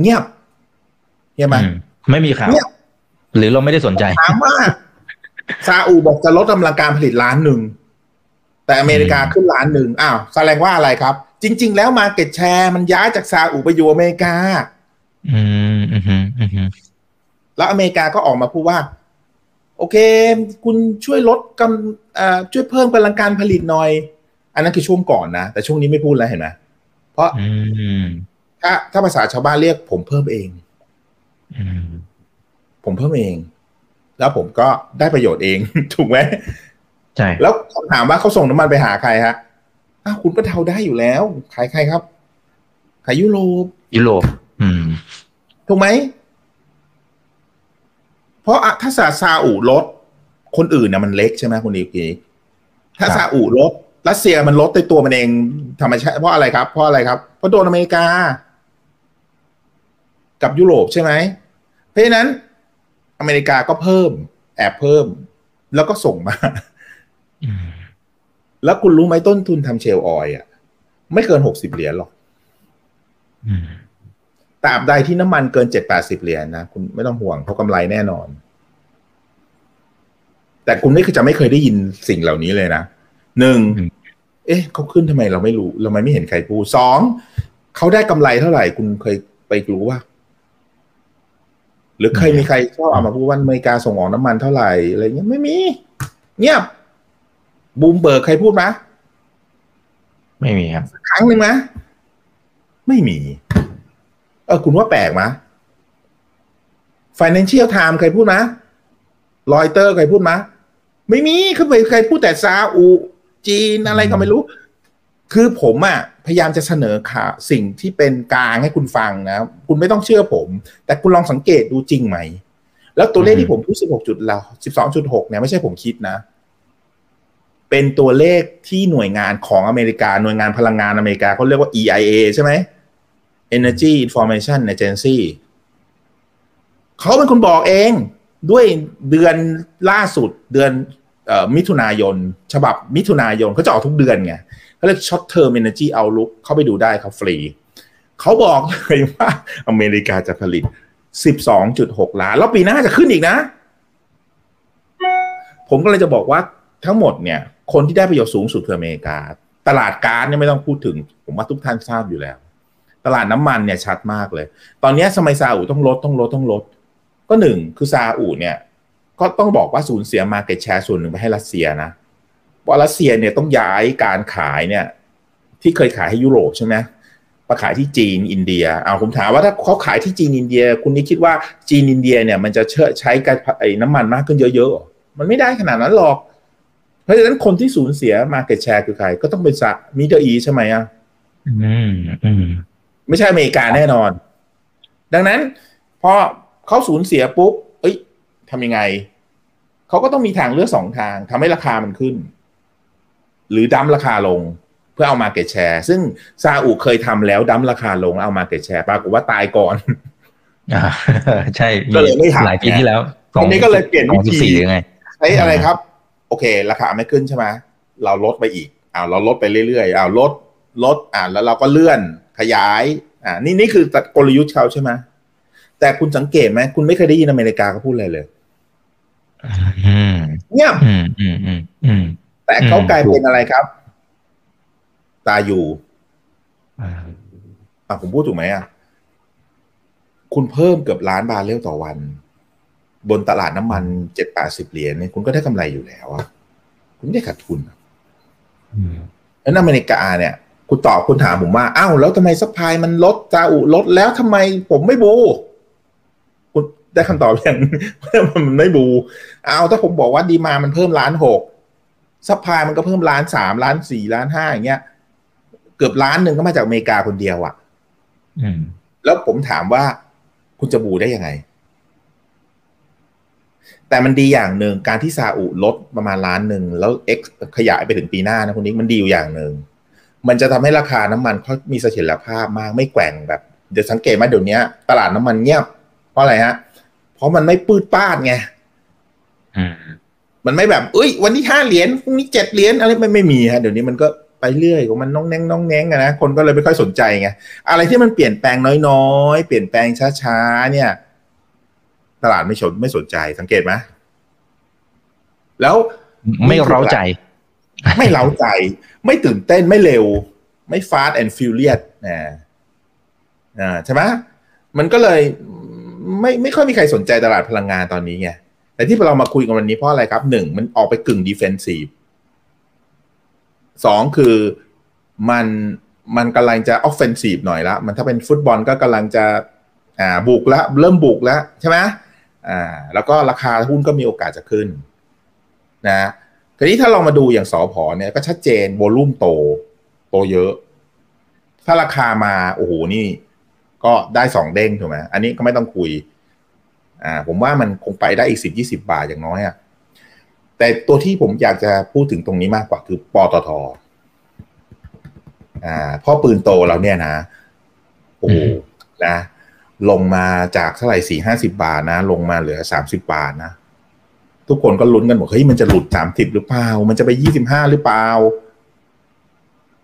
เงียบเงียบมั้ยไม่มีข่าวหรือเราไม่ได้สนใจถามว่าซาอุบอกจะลดกำลังการผลิตล้านหนึ่งแต่อเมริกาขึ้นล้านหนึ่งอ้าวแสดงว่าอะไรครับจริงๆแล้วมาร์เก็ตแชร์มันย้ายจากซาอุไปอยู่อเมริกาอืมอืมอืมแล้วอเมริกาก็ออกมาพูดว่าโอเคคุณช่วยลดกำเอ่อช่วยเพิ่มกำลังการผลิตหน่อยอันนั้นคือช่วงก่อนนะแต่ช่วงนี้ไม่พูดแล้วเห็นไหมเพราะถ้าถ้าภาษาชาวบ้านเรียกผมเพิ่มเองผมเพิ่มเองแล้วผมก็ได้ประโยชน์เองถูกไหมใช่แล้วถามว่าเขาส่งน้ำมันไปหาใครฮะอ้าวคุณก็เทาได้อยู่แล้วขายใครครับขายยุโรปยุโรปถูกไหมเพราะถ้าซาอุลดคนอื่นเนี่ยมันเล็กใช่ไหมคุณอีกีถ้าซาอุลดรัสเซียมันลดในตัวมันเองธรรมชาติเพราะอะไรครับเพราะอะไรครับเพราะโดนอเมริกากับยุโรปใช่ไหมเพราะฉะนั้นอเมริกาก็เพิ่มแอบเพิ่มแล้วก็ส่งมา แล้วคุณรู้ไหมต้นทุนทำเชลล์ออยล์อ่ะไม่เกินหกสิบเหรียญหรอกตราบใดที่น้ำมันเกิน เจ็ดถึงแปดสิบ เหรียญ นะคุณไม่ต้องห่วงเพราะกำไรแน่นอนแต่คุณนี่คือจะไม่เคยได้ยินสิ่งเหล่านี้เลยนะหนึ่งเอ๊ะเขาขึ้นทำไมเราไม่รู้เราไม่เห็นใครพูดสองเขาได้กำไรเท่าไหร่คุณเคยไปรู้ว่าหรือเคยมีใครชอบเอามาพูดว่าอเมริกาส่งออกน้ำมันเท่าไหร่อะไรเงี้ยไม่มีเงียบบูมเบิร์กใครพูดมะไม่มีครับครั้งหนึ่งมะไม่มีเออคุณว่าแปลกมั้ย Financial Times ใครพูดมั้ย Reuters ใครพูดมั้ยไม่มีคือใครพูดแต่ซาอุจีนอะไรก็ไม่รู้คือผมอ่ะพยายามจะเสนอข่าวสิ่งที่เป็นกลางให้คุณฟังนะคุณไม่ต้องเชื่อผมแต่คุณลองสังเกตดูจริงไหมแล้วตัวเลขที่ผมพูด สิบหกจุดหก เนี่ยไม่ใช่ผมคิดนะเป็นตัวเลขที่หน่วยงานของอเมริกาหน่วยงานพลังงานอเมริกาเขาเรียกว่า อี ไอ เอ ใช่มั้ยEnergy Information Agency เขาเป็นคนบอกเองด้วยเดือนล่าสุดเดือนเอ่อมิถุนายนฉบับมิถุนายนเขาจะออกทุกเดือนไงเขาเรียก Short Term Energy Outlook เข้าไปดูได้ครับฟรี เขาบอกเลยว่าอเมริกาจะผลิต สิบสองจุดหก ล้านแล้วปีหน้าจะขึ้นอีกนะผมก็เลยจะบอกว่าทั้งหมดเนี่ยคนที่ได้ประโยชน์สูงสุดคืออเมริกาตลาดก๊าซเนี่ยไม่ต้องพูดถึงผมว่าทุกท่านทราบอยู่แล้วตลาดน้ำมันเนี่ยชัดมากเลยตอนนี้สมัยซาอุต้องลดต้องลดต้องลดก็หนึ่งคือซาอุเนี่ยก็ต้องบอกว่าสูญเสีย market share ส่วนหนึ่งไปให้รัสเซียนะเพราะรัสเซียเนี่ยต้องย้ายการขายเนี่ยที่เคยขายให้ยุโรปใช่ไหมมาขายที่จีนอินเดียเอาผมถามว่าถ้าเขาขายที่จีนอินเดียคุณนี่คิดว่าจีนอินเดียเนี่ยมันจะใช้การไอ้น้ำมันมากขึ้นเยอะๆมันไม่ได้ขนาดนั้นหรอกเพราะฉะนั้นคนที่สูญเสีย market share คือใครก็ต้องเป็นมิดเดิลอีสต์ใช่ไหมอ่ะอืมอืมไม่ใช่อเมริกาแน่นอนดังนั้นพอเขาสูญเสียปุ๊บเอ้ยทำยังไงเขาก็ต้องมีทางเลือกสองทางทำให้ราคามันขึ้นหรือดั้มราคาลงเพื่อเอา market share ซึ่งซาอุเคยทำแล้วดั้มราคาลงเอา market share ปรากฏว่าตายก่อนอ่าใช่ก็เลยไม่หลายปีที่แล้วตอนนี้ก็เลยเปลี่ยนวิธีไงไอ้อะไรครับโอเคราคาไม่ขึ้นใช่ไหมเราลดไปอีกอ้าวเราลดไปเรื่อยๆอ้าวลดลดอ่าแล้วเราก็เลื่อนขยายอ่านี่นี่คือกลยุทธ์เขาใช่ไหมแต่คุณสังเกตไหมคุณไม่เคยได้ยินอเมริกาเขาพูดอะไรเลยเงียบแต่เขากลายเป็นอะไรครับตาอยู่อ่าผมพูดถูกไหมอ่ะคุณเพิ่มเกือบล้านบาร์เรลต่อวันบนตลาดน้ำมันเจ็ดแปดสิบเหรียญเนี่ยคุณก็ได้กำไรอยู่แล้วอ่ะคุณไม่ได้ขาดทุนแล้วอเมริกาเนี่ยคุณตอบคุณถามผมว่าอ้าวแล้วทำไมซัพพลายมันลดซาอุลดแล้วทำไมผมไม่บูคุณได้คำตอบอย่างมันไม่บูอ้าวถ้าผมบอกว่าดีมามันเพิ่มล้านหกซัพพลายมันก็เพิ่มล้านสามล้านสี่ล้านห้าอย่างเงี้ยเกือบล้านหนึ่งก็มาจากอเมริกาคนเดียวอ่ะแล้วผมถามว่าคุณจะบูได้ยังไงแต่มันดีอย่างหนึ่งการที่ซาอุลดประมาณล้านหนึ่งแล้วเอ็กขยายไปถึงปีหน้านะคุณนิกมันดีอยู่อย่างหนึ่งมันจะทำให้ราคาน้ำมันเขามีเสถียรภาพมากไม่แกว่งแบบเดี๋ยวสังเกตไหมเดี๋ยวนี้ตลาดน้ำมันเงียบเพราะอะไรฮะเพราะมันไม่ปืดปาดไงมันไม่แบบเอ้ยวันนี้ห้าเหรียญพรุ่งนี้เจ็ดเหรียญอะไรไม่ไม่มีฮะเดี๋ยวนี้มันก็ไปเรื่อยของมันน้องแนงน้องแนงอะนะคนก็เลยไม่ค่อยสนใจไงอะไรที่มันเปลี่ยนแปลงน้อยๆเปลี่ยนแปลงช้าๆเนี่ยตลาดไม่สนไม่สนใจสังเกตไหมแล้วไม่เร้าใจไม่เร้าใจไม่ตื่นเต้นไม่เร็วไม่ fast and furious นะอ่าใช่ไหมมันก็เลยไม่ไม่ค่อยมีใครสนใจตลาดพลังงานตอนนี้ไงแต่ที่เรามาคุยกันวันนี้เพราะอะไรครับหนึ่งมันออกไปกึ่ง defensive สองคือมันมันกำลังจะ offensive หน่อยละมันถ้าเป็นฟุตบอลก็กำลังจะอ่าบุกละเริ่มบุกละใช่ไหมอ่าแล้วก็ราคาหุ้นก็มีโอกาสจะขึ้นนะทีนี้ถ้าเรามาดูอย่างสผ.เนี่ยก็ชัดเจนโวลุ่มโตโตเยอะถ้าราคามาโอ้โหนี่ก็ได้สองเด้งถูกไหมอันนี้ก็ไม่ต้องคุยอ่าผมว่ามันคงไปได้อีกสิบยี่สิบบาทอย่างน้อยอ่ะแต่ตัวที่ผมอยากจะพูดถึงตรงนี้มากกว่าคือปตท.อ่าพ่อปืนโตเราเนี่ยนะโอ้โหนะลงมาจากเท่าไหร่สี่ห้าสิบบาทนะลงมาเหลือสามสิบบาทนะทุกคนก็ลุ้นกันบอกเฮ้ยมันจะหลุดสามสิบหรือเปล่ามันจะไปยี่สิบห้าหรือเปล่า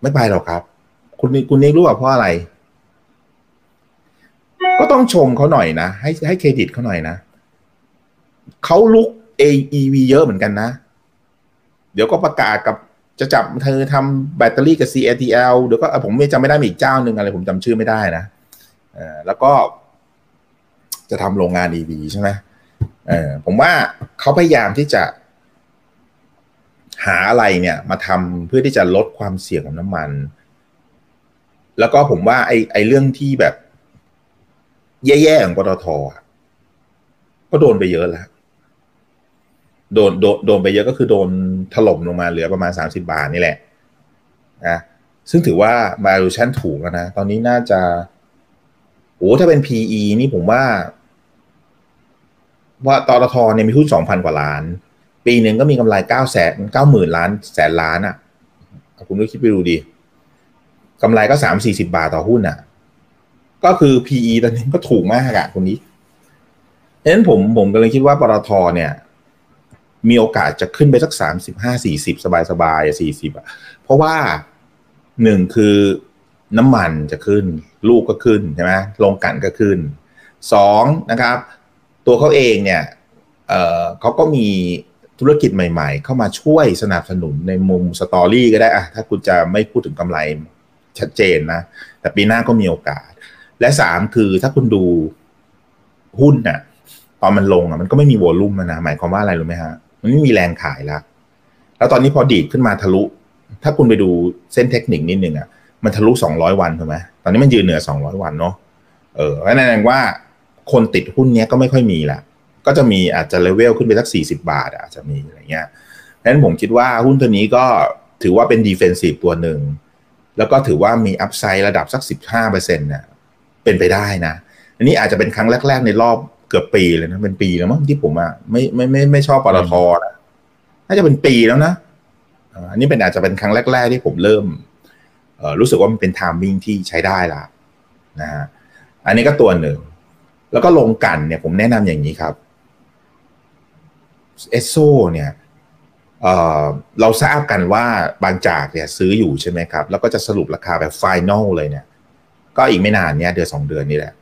ไม่ไปหรอกครับคุณคุณเอกรู้ว่าเพราะอะไรก็ต้องชมเขาหน่อยนะให้ให้เครดิตเขาหน่อยนะเขาลุก อี วี เยอะเหมือนกันนะเดี๋ยวก็ประกาศกับจะจับเธอทำแบตเตอรี่กับ ซี เอ ที แอล เดี๋ยวก็ผมไม่จำไม่ได้มีอีกเจ้าหนึ่งอะไรผมจำชื่อไม่ได้นะเออแล้วก็จะทำโรงงาน อี วี ใช่ไหมเออผมว่าเขาพยายามที่จะหาอะไรเนี่ยมาทำเพื่อที่จะลดความเสี่ยงของน้ำมันแล้วก็ผมว่าไอ้ไอ้เรื่องที่แบบแย่ๆของปตท.ก็โดนไปเยอะแล้วโดนโดนโดนไปเยอะก็คือโดนถล่มลงมาเหลือประมาณสามสิบบาทนี่แหละนะซึ่งถือว่า valuation ถูกแล้วนะตอนนี้น่าจะโอ้ถ้าเป็น พี อี นี่ผมว่าว่าตตท.เนี่ยมีหุ้น สองพัน กว่าล้านปีหนึ่งก็มีกำไรเก้าแสนเก้าหมื่นล้านแสนล้านอ่ะคุณก็คิดไปดูดีกำไรก็ สามถึงสี่สิบ บาทต่อหุ้นอ่ะก็คือ พี อี ตอนนี้ก็ถูกมากอ่ะคนนี้เพราะฉะนั้นผมผมก็เลยคิดว่าปตท.เนี่ยมีโอกาสจะขึ้นไปสัก สามสิบห้าถึงสี่สิบ สบายๆ สี่สิบอ่ะเพราะว่าหนึ่งคือ น้ำมันจะขึ้นลูกก็ขึ้นใช่ไหมโรงกลั่นก็ขึ้นสองนะครับตัวเขาเองเนี่ย เอ่อ เขาก็มีธุรกิจใหม่ๆเข้ามาช่วยสนับสนุนในมุมสตอรี่ก็ได้อะถ้าคุณจะไม่พูดถึงกำไรชัดเจนนะแต่ปีหน้าก็มีโอกาสและสามคือถ้าคุณดูหุ้นน่ะตอนมันลงอ่ะมันก็ไม่มีวอลลุ่มนะหมายความว่าอะไรรู้ไหมฮะมันไม่มีแรงขายแล้วแล้วตอนนี้พอดีดขึ้นมาทะลุถ้าคุณไปดูเส้นเทคนิคนิดนึงอ่ะมันทะลุสองร้อยวันถูกไหมตอนนี้มันยืนเหนือสองร้อยวันเนาะเออนั่นแปลว่าคนติดหุ้นเนี้ยก็ไม่ค่อยมีละก็จะมีอาจจะเลเวลขึ้นไปสักสี่สิบบาทอาจจะมีอะไรเงี้ยเพราะฉะนั้นผมคิดว่าหุ้นตัวนี้ก็ถือว่าเป็นดีเฟนซีฟตัวหนึ่งแล้วก็ถือว่ามีอัพไซด์ระดับสัก สิบห้าเปอร์เซ็นต์ เนี่ยเป็นไปได้นะอันนี้อาจจะเป็นครั้งแรกๆในรอบเกือบปีเลยนะเป็นปีแล้วมั้งที่ผมอ่ะไม่ไม่ไม่ไม่ชอบปตท.นะน่าจะเป็นปีแล้วนะอันนี้เป็นอาจจะเป็นครั้งแรกๆที่ผมเริ่มเอ่อรู้สึกว่ามันเป็นไทมิ่งที่ใช้ได้ละนะฮะอันนี้ก็ตัวหนึ่งแล้วก็ลงกันเนี่ยผมแนะนำอย่างนี้ครับEsso เนี่ย เอ่อ เราทราบกันว่าบางจากเนี่ยซื้ออยู่ใช่ไหมครับแล้วก็จะสรุปราคาแบบไฟนอลเลยเนี่ยก็อีกไม่นานเนี่ยเดือนสองเดือนนี่แหละ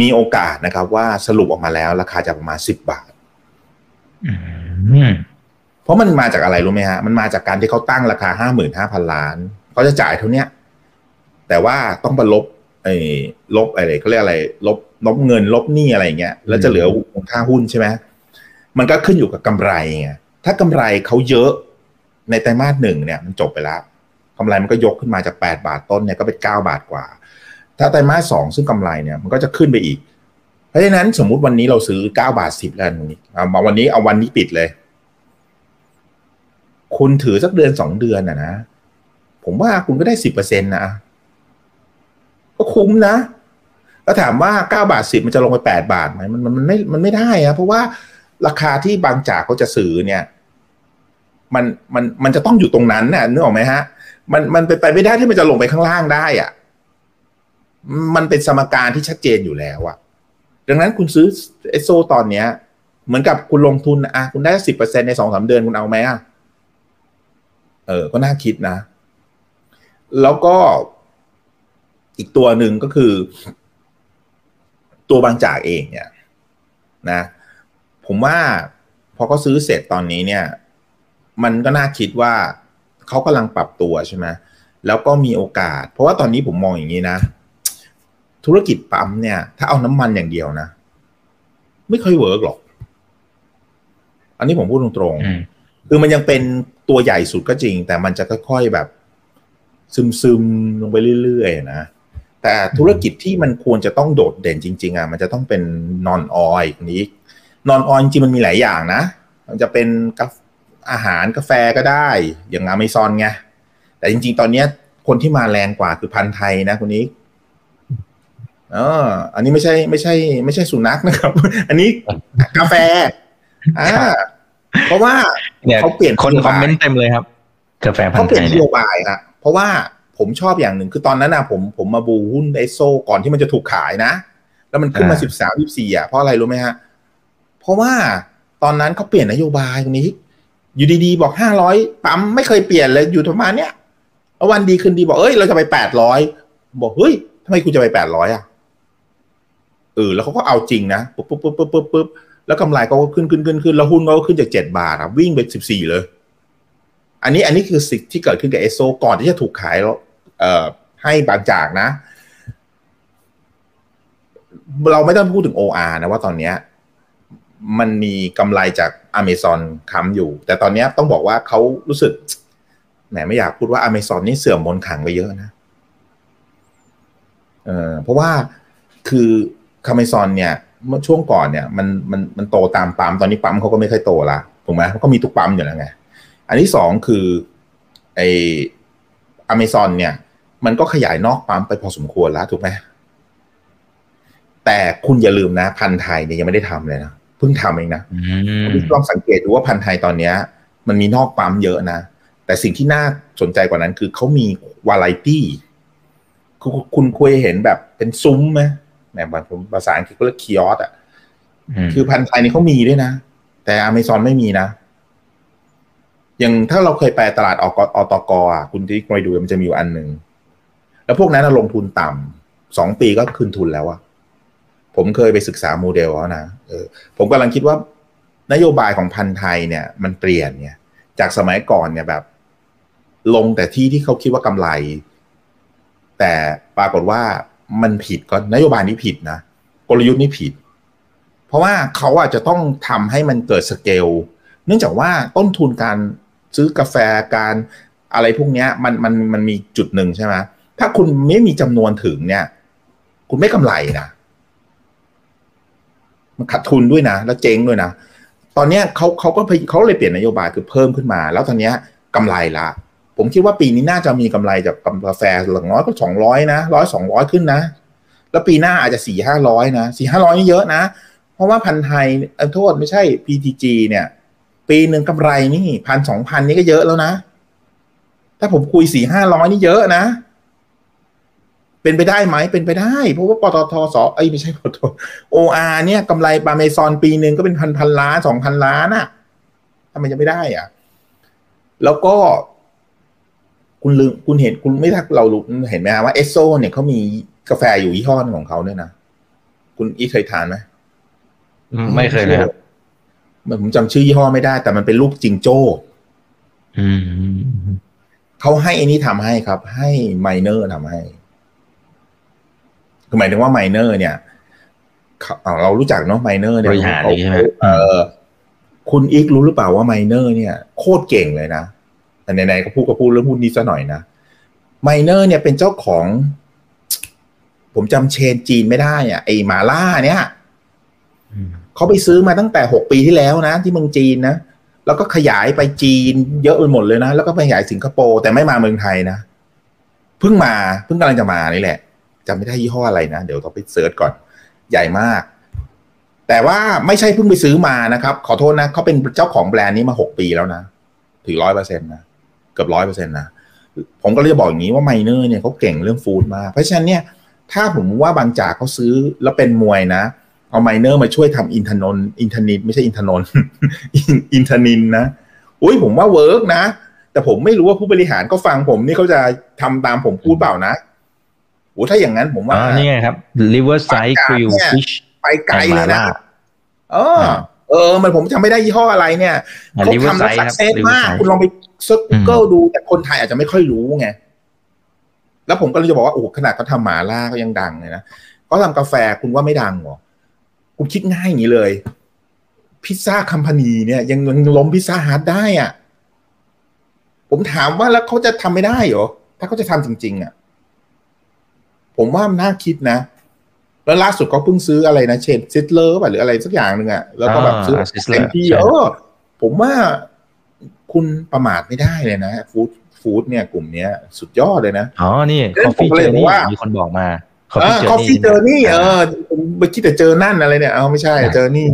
มีโอกาสนะครับว่าสรุปออกมาแล้วราคาจะประมาณสิบบาทเพราะมันมาจากอะไรรู้ไหมฮะมันมาจากการที่เขาตั้งราคา ห้าหมื่นห้าพัน ล้านเขาจะจ่ายเท่านี้แต่ว่าต้องไปลบไอ้ลบอะไรเขาเรียกอะไรลบลบเงินลบหนี้อะไรอย่างเงี้ยแล้วจะเหลือมูลค่าหุ้นใช่ไหมมันก็ขึ้นอยู่กับกำไรไงถ้ากำไรเขาเยอะในไตรมาสหนึ่งเนี่ยมันจบไปแล้วกำไรมันก็ยกขึ้นมาจากแปดบาทต้นเนี่ยก็เป็นเก้าบาทกว่าถ้าไตรมาสสองซึ่งกำไรเนี่ยมันก็จะขึ้นไปอีกเพราะฉะนั้นสมมุติวันนี้เราซื้อเก้าบาทสิบแล้วนี่เอาวันนี้เอาวันนี้ปิดเลยคุณถือสักเดือนสองเดือนอ่ะนะผมว่าคุณก็ได้ สิบเปอร์เซ็นต์ นะก็คุ้มนะแล้วถามว่าเก้าบาทสิบมันจะลงไปแปดบาทมั้ยมันมันไม่มันไม่ได้อะเพราะว่าราคาที่บางจากเขาจะซื้อเนี่ยมันมันมันจะต้องอยู่ตรงนั้นน่ะนึกออกไหมฮะมันมันไปไม่ได้ที่มันจะลงไปข้างล่างได้อ่ะมันเป็นสมการที่ชัดเจนอยู่แล้วอ่ะดังนั้นคุณซื้อเอสโซตอนเนี้ยเหมือนกับคุณลงทุนอ่ะคุณได้ สิบเปอร์เซ็นต์ ใน สองถึงสาม เดือนคุณเอาไหมอ่ะเออก็น่าคิดนะแล้วก็อีกตัวหนึ่งก็คือตัวบางจากเองเนี่ยนะผมว่าพอเขาซื้อเสร็จตอนนี้เนี่ยมันก็น่าคิดว่าเขากำลังปรับตัวใช่ไหมแล้วก็มีโอกาสเพราะว่าตอนนี้ผมมองอย่างนี้นะธุรกิจปั๊มเนี่ยถ้าเอาน้ำมันอย่างเดียวนะไม่ค่อยเวิร์กหรอกอันนี้ผมพูดตรงๆคือมันยังเป็นตัวใหญ่สุดก็จริงแต่มันจะค่อยๆแบบซึมๆลงไปเรื่อยๆนะแต่ธุรกิจที่มันควรจะต้องโดดเด่นจริงๆอ่ะมันจะต้องเป็นนอนออยล์นี้นอนออยล์จริงมันมีหลายอย่างนะมันจะเป็นอาหารกาแฟก็ได้อย่าง Amazon ไงแต่จริงๆตอนนี้คนที่มาแรงกว่าคือพันธุ์ไทยนะคนนี้เอออันนี้ไม่ใช่ไม่ใช่ไม่ใช่สุนัขนะครับอันนี้กาแฟอ่าเพราะว่าเขาเปลี่ยนคนคอมเมนต์เต็มเลยครับกาแฟพันธุ์ไทยเขาเปลี่ยนนโยบายครับเพราะว่าผมชอบอย่างหนึ่งคือตอนนั้นนะผมผมมาบูหุ้นไอโซก่อนที่มันจะถูกขายนะแล้วมันขึ้นมาสิบสาม ยี่สิบสี่อ่ะเพราะอะไรรู้ไหมฮะเพราะว่าตอนนั้นเขาเปลี่ยนนโยบายตรงนี้อยู่ดีๆบอกห้าร้อยปั๊มไม่เคยเปลี่ยนเลยอยู่ประมาณเนี้ยแล้ววันดีคืนดีบอกเอ้ยเราจะไปแปดร้อยบอกเฮ้ยทำไมคุณจะไปแปดร้อยอ่ะเออแล้วเขาก็เอาจริงนะปุ๊บปุ๊บปุ๊บปุ๊บปุ๊บแล้วกำไรก็ขึ้นขึ้นขึ้นขึ้นแล้วหุ้นก็ขึ้นจากเจ็ดบาทครับวิ่งไปสิบสี่เลยอันนี้อันนี้คือสิ่งที่เกิดขึ้นกับเอสโซก่อนที่จะถูกขายแล้วเอ่อให้บางจากนะเราไม่ต้องพูดถึง โอ อาร์ นะว่าตอนเนี้ยมันมีกำไรจาก Amazon ค้ำอยู่แต่ตอนนี้ต้องบอกว่าเขารู้สึกแหมไม่อยากพูดว่า Amazon นี่เสื่อมมนต์ขลังไปเยอะนะเอ่อเพราะว่าคือ Amazon เนี่ยเมื่อช่วงก่อนเนี่ยมันมันมันโตตามปั๊มตอนนี้ปั๊มเขาก็ไม่ค่อยโตละถูกไหมเขาก็มีทุกปั๊มอยู่แล้วไงอันที่สองคือไอ้ Amazon เนี่ยมันก็ขยายนอกปั๊มไปพอสมควรแล้วถูกไหมแต่คุณอย่าลืมนะพันธุ์ไทยเนี่ยยังไม่ได้ทำเลยนะเพิ่งทำเองนะคุณลองสังเกตดูว่าพันธุ์ไทยตอนนี้มันมีนอกปั๊มเยอะนะแต่สิ่งที่น่าสนใจกว่านั้นคือเขามีวาไรตี้คุณเคยเห็นแบบเป็นซุ้มไหมแหมภาษาอังกฤษก็เรียกคิออสอ่ะคือพันธุ์ไทยนี่เขามีด้วยนะแต่ Amazon ไม่มีนะอย่างถ้าเราเคยไปตลาดอตก.อ่ะคุณที่คอยดูมันจะมีอยู่อันหนึ่ง แล้วพวกนั้นลงทุนต่ำสองปีก็คืนทุนแล้วอะผมเคยไปศึกษาโมเดลเขานะเออผมกำลังคิดว่านโยบายของพันไทยเนี่ยมันเปลี่ยนเนี่ยจากสมัยก่อนเนี่ยแบบลงแต่ที่ที่เขาคิดว่ากำไรแต่ปรากฏว่ามันผิดก็นโยบายนี้ผิดนะกลยุทธ์นี้ผิดเพราะว่าเขาอาจจะต้องทำให้มันเกิดสเกลเนื่องจากว่าต้นทุนการซื้อกาแฟการอะไรพวกนี้มันมันมันมีจุดหนึ่งใช่ไหมถ้าคุณไม่มีจำนวนถึงเนี่ยคุณไม่กำไรนะมันขาดทุนด้วยนะแล้วเจ๊งด้วยนะตอนนี้เขาเขาก็เขาเลยเปลี่ยนนโยบายคือเพิ่มขึ้นมาแล้วตอนนี้กำไรละผมคิดว่าปีนี้น่าจะมีกำไรจากกาแฟอย่างน้อยก็สองร้อยนะร้อยสองร้อยขึ้นนะแล้วปีหน้าอาจจะสี่ห้าร้อยนะสี่ห้าร้อยนี่เยอะนะเพราะว่าพันไทยโทษไม่ใช่ พี ที จี เนี่ยปีหนึ่งกำไรนี่พันสองพันนี่ก็เยอะแล้วนะถ้าผมคุยสี่ห้าร้อยนี่เยอะนะเป็นไปได้ไหมเป็นไปได้เพราะว่าปตทสเอ้ยไม่ใช่ปตท โอ อาร์ เนี่ยกำไรปาเมซอนปีหนึ่งก็เป็นพันพันล้านสองพันล้านอะทำไมจะไม่ได้อะแล้วก็คุณลืมคุณเห็นคุณไม่ทักเราเห็นไหมว่าเอสโซเนี่ยเขามีกาแฟอยู่ยี่ห้อนึงของเขาเนี่ยนะคุณอีเคยทานไหมไม่เคยเลยครับผมจำชื่อยี่ห้อไม่ได้แต่มันเป็นลูกจิงโจ้เขาให้อันนี้ทำให้ครับให้ Minor ทำให้คือหมายถึงว่า Minor เนี่ยเรารู้จักเนาะ Minor เนี่ยคุณอีกรู้หรือเปล่าว่า Minor เนี่ยโคตรเก่งเลยนะแต่ไหนๆก็พูดก็พูดเรื่องหุ้นนี้ซะหน่อยนะ Minor เนี่ยเป็นเจ้าของผมจำเชนจีนไม่ได้อ่ะไอหมาล่าเนี่ยเขาไปซื้อมาตั้งแต่หกปีที่แล้วนะที่เมืองจีนนะแล้วก็ขยายไปจีนเยอะไปหมดเลยนะแล้วก็ไปขยายสิงคโปร์แต่ไม่มาเมืองไทยนะเพิ่งมาเพิ่งกำลังจะมานี่แหละจำไม่ได้ยี่ห้ออะไรนะเดี๋ยวต้องไปเสิร์ชก่อนใหญ่มากแต่ว่าไม่ใช่เพิ่งไปซื้อมานะครับขอโทษนะเขาเป็นเจ้าของแบรนด์นี้มาหกปีแล้วนะถึง ร้อยเปอร์เซ็นต์ นะเกือบ ร้อยเปอร์เซ็นต์ นะผมก็เลยจะบอกอย่างนี้ว่า Minor เนี่ยเขาเก่งเรื่องฟู้ดมากเพราะฉะนั้นเนี่ยถ้าผมว่าบางจากเขาซื้อแล้วเป็นมวยนะเอาไมเนอร์มาช่วยทำอินทนนท์อินทนินไม่ใช่อินทนนท์อินทนินนะอุ้ยผมว่าเวิร์กนะแต่ผมไม่รู้ว่าผู้บริหารก็ฟังผมนี่เขาจะทำตามผมพูดเปล่านะโอ้ถ้าอย่างนั้นผมว่าอ๋อนี่ไงครับ Riverside Grill Fish ไปไกลเลยนะเออเออมันผมจำไม่ได้ยี่ห้ออะไรเนี่ยเขาทำแล้วสักเซสมากคุณลองไปเซิร์ช Google ดูแต่คนไทยอาจจะไม่ค่อยรู้ไงแล้วผมก็เลยจะบอกว่าโอ้ขนาดเขาทำหมาล่าก็ยังดังเลยนะเขาทำกาแฟคุณว่าไม่ดังหรอกูคิดง่ายอย่างนี้เลยพิซซ่าคัมพานีเนี่ยยังล้มพิซซ่าฮาร์ทได้อ่ะผมถามว่าแล้วเขาจะทำไม่ได้เหรอถ้าเขาจะทำจริงๆอ่ะผมว่าน่าคิดนะแล้วล่าสุดเขาเพิ่งซื้ออะไรนะเชนซิสเลอร์ป่ะหรืออะไรสักอย่างนึงอ่ะแล้วก็แบบซื้อเต็มที่เออผมว่าคุณประมาทไม่ได้เลยนะฟู้ดฟู้ดเนี่ยกลุ่มเนี้ยสุดยอดเลยนะอ๋อนี่คอฟฟี่เจอร์นี่มีคนบอกมาคอฟฟี่เจอร์นี่เออเมื่อกี้แต่เจอนั่นอะไรเนี่ยเอาไม่ใช่เจอนี่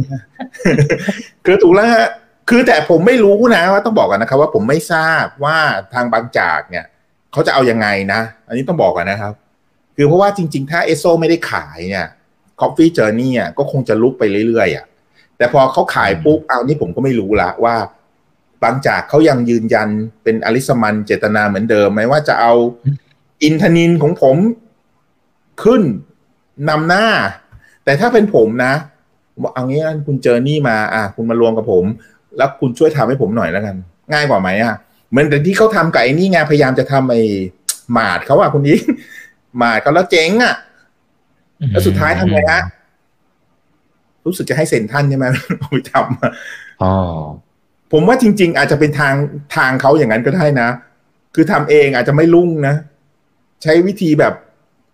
คือถูกแล้วฮะคือแต่ผมไม่รู้นะว่าต้องบอกกันนะครับว่าผมไม่ทราบว่าทางบางจากเนี่ยเขาจะเอายังไงนะอันนี้ต้องบอกกันนะครับคือเพราะว่าจริงๆถ้าเอสโซไม่ได้ขายเนี่ยคอฟฟี่เจอร์นี่ก็คงจะลุกไปเรื่อยๆอ่ะแต่พอเขาขายปุ๊บเอานี่ผมก็ไม่รู้ละว่าบางจากเขายังยืนยันเป็นอลิสมันเจตนาเหมือนเดิมไหมว่าจะเอาอินทนินของผมขึ้นนำหน้าแต่ถ้าเป็นผมนะบอกเอางี้นะคุณเจอนี่มาอ่ะคุณมารวมกับผมแล้วคุณช่วยทำให้ผมหน่อยแล้วกันง่ายกว่าไหมอ่ะเหมือนแต่ที่เขาทำกับไอ้นี่ไงพยายามจะทำไอ้หมาดเขาอ่ะคุณยิ่งหมาดเขาแล้วเจ๊งอ่ะแล้วสุดท้ายทำไงฮะรู้สึกจะให้เซ็นท่านใช่ไหมเอาไปทำอ๋อผมว่าจริงๆอาจจะเป็นทางทางเขาอย่างนั้นก็ได้นะคือทำเองอาจจะไม่รุ่งนะใช้วิธีแบบ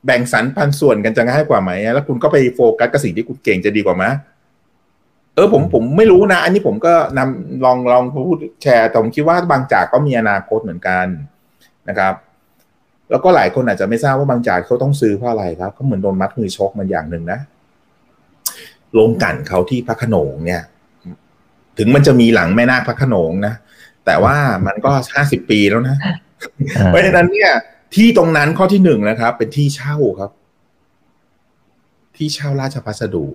แบ่งสรรปันส่วนกันจะง่ายกว่าไหมแล้วคุณก็ไปโฟกัสกับสิ่งที่คุณเก่งจะดีกว่าไหมเออผมผมไม่รู้นะอันนี้ผมก็นำลองลองพูดแชร์แต่ผมคิดว่าบางจากก็มีอนาคตเหมือนกันนะครับแล้วก็หลายคนอาจจะไม่ทราบว่าบางจากเขาต้องซื้อเพราะอะไรครับเขาเหมือนโดนมัดมือชกมันอย่างหนึ่งนะลงกันเขาที่พระโขนงเนี่ยถึงมันจะมีหลังแม่นาคพระโขนงนะแต่ว่ามันก็ห้าสิบปีแล้วนะเพราะฉะนั้นเนี่ยที่ตรงนั้นข้อที่หนึ่งนะครับเป็นที่เช่าครับที่เช่าราชพัสดุ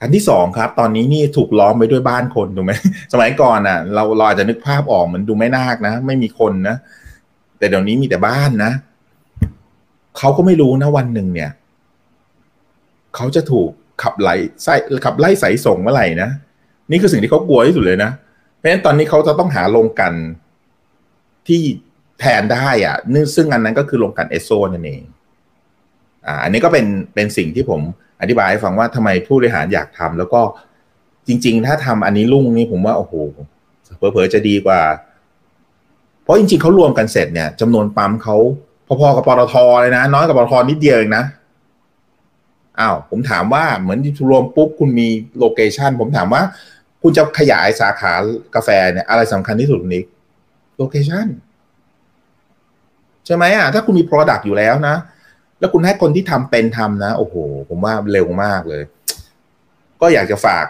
อันที่สองครับตอนนี้นี่ถูกล้อมไปด้วยบ้านคนถูกไหมสมัยก่อนอ่ะเราเราอาจจะนึกภาพออกเหมือนดูแม่นาคนะไม่มีคนนะแต่เดี๋ยวนี้มีแต่บ้านนะ เขาก็ไม่รู้นะวันหนึ่งเนี่ยเขาจะถูกขับไล่ไส้ขับไล่สายส่งเมื่อไหร่นะนี่คือสิ่งที่เขากลัวที่สุดเลยนะเพราะฉะนั้นตอนนี้เขาจะต้องหาโรงกลั่นที่แทนได้อ่ะซึ่งอันนั้นก็คือโรงกลั่น Esso นั่นเองอ่าอันนี้ก็เป็นเป็นสิ่งที่ผมอธิบายให้ฟังว่าทำไมผู้บริหารอยากทำแล้วก็จริงๆถ้าทำอันนี้รุ่งนี่ผมว่าโอ้โหเผลอๆจะดีกว่าเพราะจริงๆเขารวมกันเสร็จเนี่ยจำนวนปั๊มเขาพอๆกับปตท.เลยนะน้อยกับปตท.นิดเดียวเองนะอ้าวผมถามว่าเหมือนที่รวมปุ๊บคุณมีโลเคชันผมถามว่าคุณจะขยายสาขากาแฟเนี่ยอะไรสำคัญที่สุดนิกโลเคชันใช่ไหมอ่ะถ้าคุณมี product อยู่แล้วนะแล้วคุณให้คนที่ทำเป็นทำนะโอ้โหผมว่าเร็วมากเลยก็อยากจะฝาก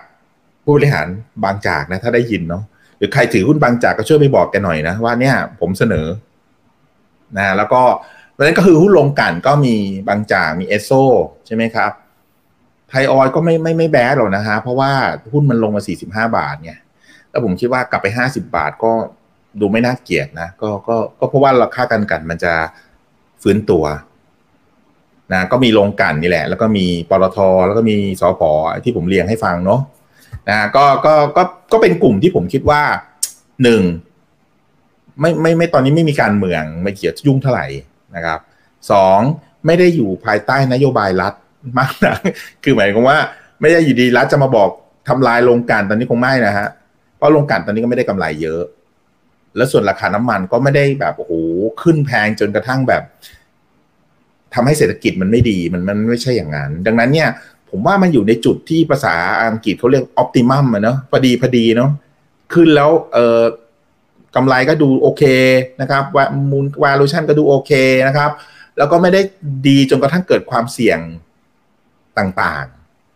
ผู้บริหารบางจากนะถ้าได้ยินเนาะหรือใครถือหุ้นบางจากก็ช่วยไปบอกแกหน่อยนะว่าเนี่ยผมเสนอนะแล้วก็ดังนั้นก็คือหุ้นลงกันก็มีบางจากมี Esso ใช่ไหมครับไทยออยล์ก็ไม่ไม่ไม่แบดหรอกนะฮะเพราะว่าหุ้นมันลงมาสี่สิบห้าบาทเนี่ยแล้วผมคิดว่ากลับไปห้าสิบบาทก็ดูไม่น่าเกลียดนะก็ก็ก็เพราะว่าราคาการกันมันจะฟื้นตัวนะก็มีลงกันนี่แหละแล้วก็มีปตท.แล้วก็มีสผ.ที่ผมเรียงให้ฟังเนาะนะก็ก็ก็ก็เป็นกลุ่มที่ผมคิดว่าหนึ่งไม่ไม่ไม่ตอนนี้ไม่มีการเมืองไม่เกี่ยวยุ่งเท่าไหร่นะครับสองไม่ได้อยู่ภายใต้นโยบายรัฐมากนะคือหมายความว่าไม่ได้อยู่ดีรัฐจะมาบอกทำลายโรงกลั่นตอนนี้คงไม่นะฮะเพราะโรงกลั่นตอนนี้ก็ไม่ได้กำไรเยอะแล้วส่วนราคาน้ำมันก็ไม่ได้แบบโอ้โหขึ้นแพงจนกระทั่งแบบทำให้เศรษฐกิจมันไม่ดีมันมันไม่ใช่อย่างนั้นดังนั้นเนี่ยผมว่ามันอยู่ในจุดที่ภาษาอังกฤษเขาเรียกออปติมัมอะเนาะพอดีพอดีเนาะขึ้นแล้วเออกำไรก็ดูโอเคนะครับว่ามูล valuation ก็ดูโอเคนะครับแล้วก็ไม่ได้ดีจนกระทั่งเกิดความเสี่ยงต่าง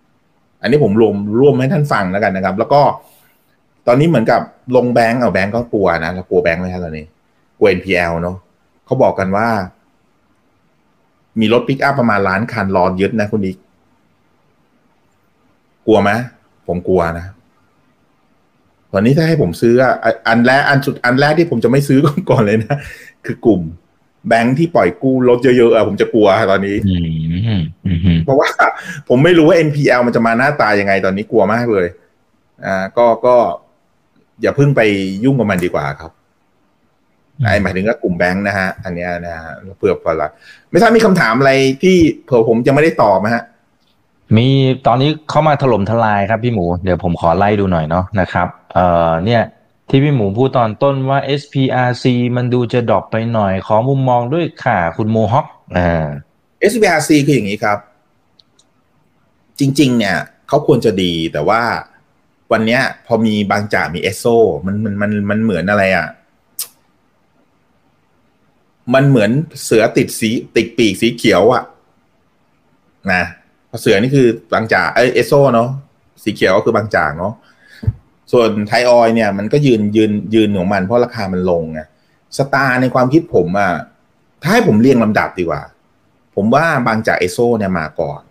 ๆอันนี้ผมรวมรวมให้ท่านฟังแล้วกันนะครับแล้วก็ตอนนี้เหมือนกับลงแบงก์เอาแบงก์ก็กลัวนะเรากลัวแบงก์ไหมครับตอนนี้กลัว เอ็น พี แอล เนาะเขาบอกกันว่ามีรถปิกอัพประมาณล้านคันรอยึดนะคุณดิกลัวไหมผมกลัวนะตอนนี้ถ้าให้ผมซื้ออันแรกอันสุดอันแรกที่ผมจะไม่ซื้อก่อนเลยนะคือกลุ่มแบงค์ที่ปล่อยกู้รถเยอะๆอะผมจะกลัวตอนนี้เพราะว่าผมไม่รู้ว่า เอ็น พี แอล มันจะมาหน้าตายังไงตอนนี้กลัวมากเลยอ่าก็ก็อย่าเพิ่งไปยุ่งกับมันดีกว่าครับไอ้หมายถึงก็กลุ่มแบงค์นะฮะอันนี้นะฮะเผื่อพอละไม่ทราบมีคำถามอะไรที่เผื่อผมจะไม่ได้ตอบนะฮะมีตอนนี้เข้ามาถล่มทลายครับพี่หมูเดี๋ยวผมขอไล่ดูหน่อยเนาะนะครับเอ่อเนี่ยที่พี่หมูพูดตอนต้นว่า เอส พี อาร์ ซี มันดูจะดรอปไปหน่อยขอมุมมองด้วยค่ะคุณโมฮอคอ่า เอส พี อาร์ ซี คืออย่างนี้ครับจริงๆเนี่ยเขาควรจะดีแต่ว่าวันเนี้ยพอมีบางจากมี Esso มันมันมันมันเหมือนอะไรอ่ะมันเหมือนเสือติดสีติดปีกสีเขียวอ่ะนะเสือนี่คือบางจากเอเอโซเนาะสีเขียวก็คือบางจากเนาะส่วนไทยออยเนี่ยมันก็ยืนยืนยืนของมันเพราะราคามันลงไงสตาร์ในความคิดผมอ่ะถ้าให้ผมเรียงลำดับดีกว่าผมว่าบางจากเอโซเนี่ยมาก่อน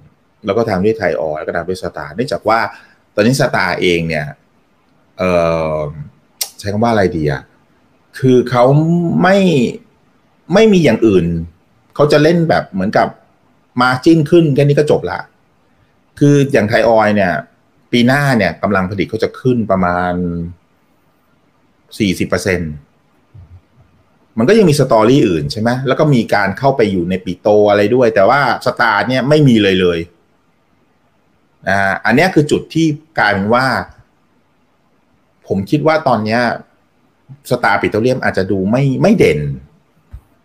แล้วก็ทำด้วยไทยออยแล้วก็ทำด้วยสตาร์เนื่องจากว่าตอนนี้สตาร์เองเนี่ยเออใช้คำว่าอะไรดีอ่ะคือเขาไม่ไม่มีอย่างอื่นเขาจะเล่นแบบเหมือนกับมาจิ้นขึ้นแค่นี้ก็จบละคืออย่างไทยออยเนี่ยปีหน้าเนี่ยกำลังผลิตเขาจะขึ้นประมาณ สี่สิบเปอร์เซ็นต์ มันก็ยังมีสตอรี่อื่นใช่ไหมแล้วก็มีการเข้าไปอยู่ในปิโตอะไรด้วยแต่ว่าสตาร์เนี่ยไม่มีเลยเลยอ่าอันนี้คือจุดที่กลายเป็นว่าผมคิดว่าตอนเนี้ยสตาร์ปิโตรเลียมอาจจะดูไม่ไม่เด่น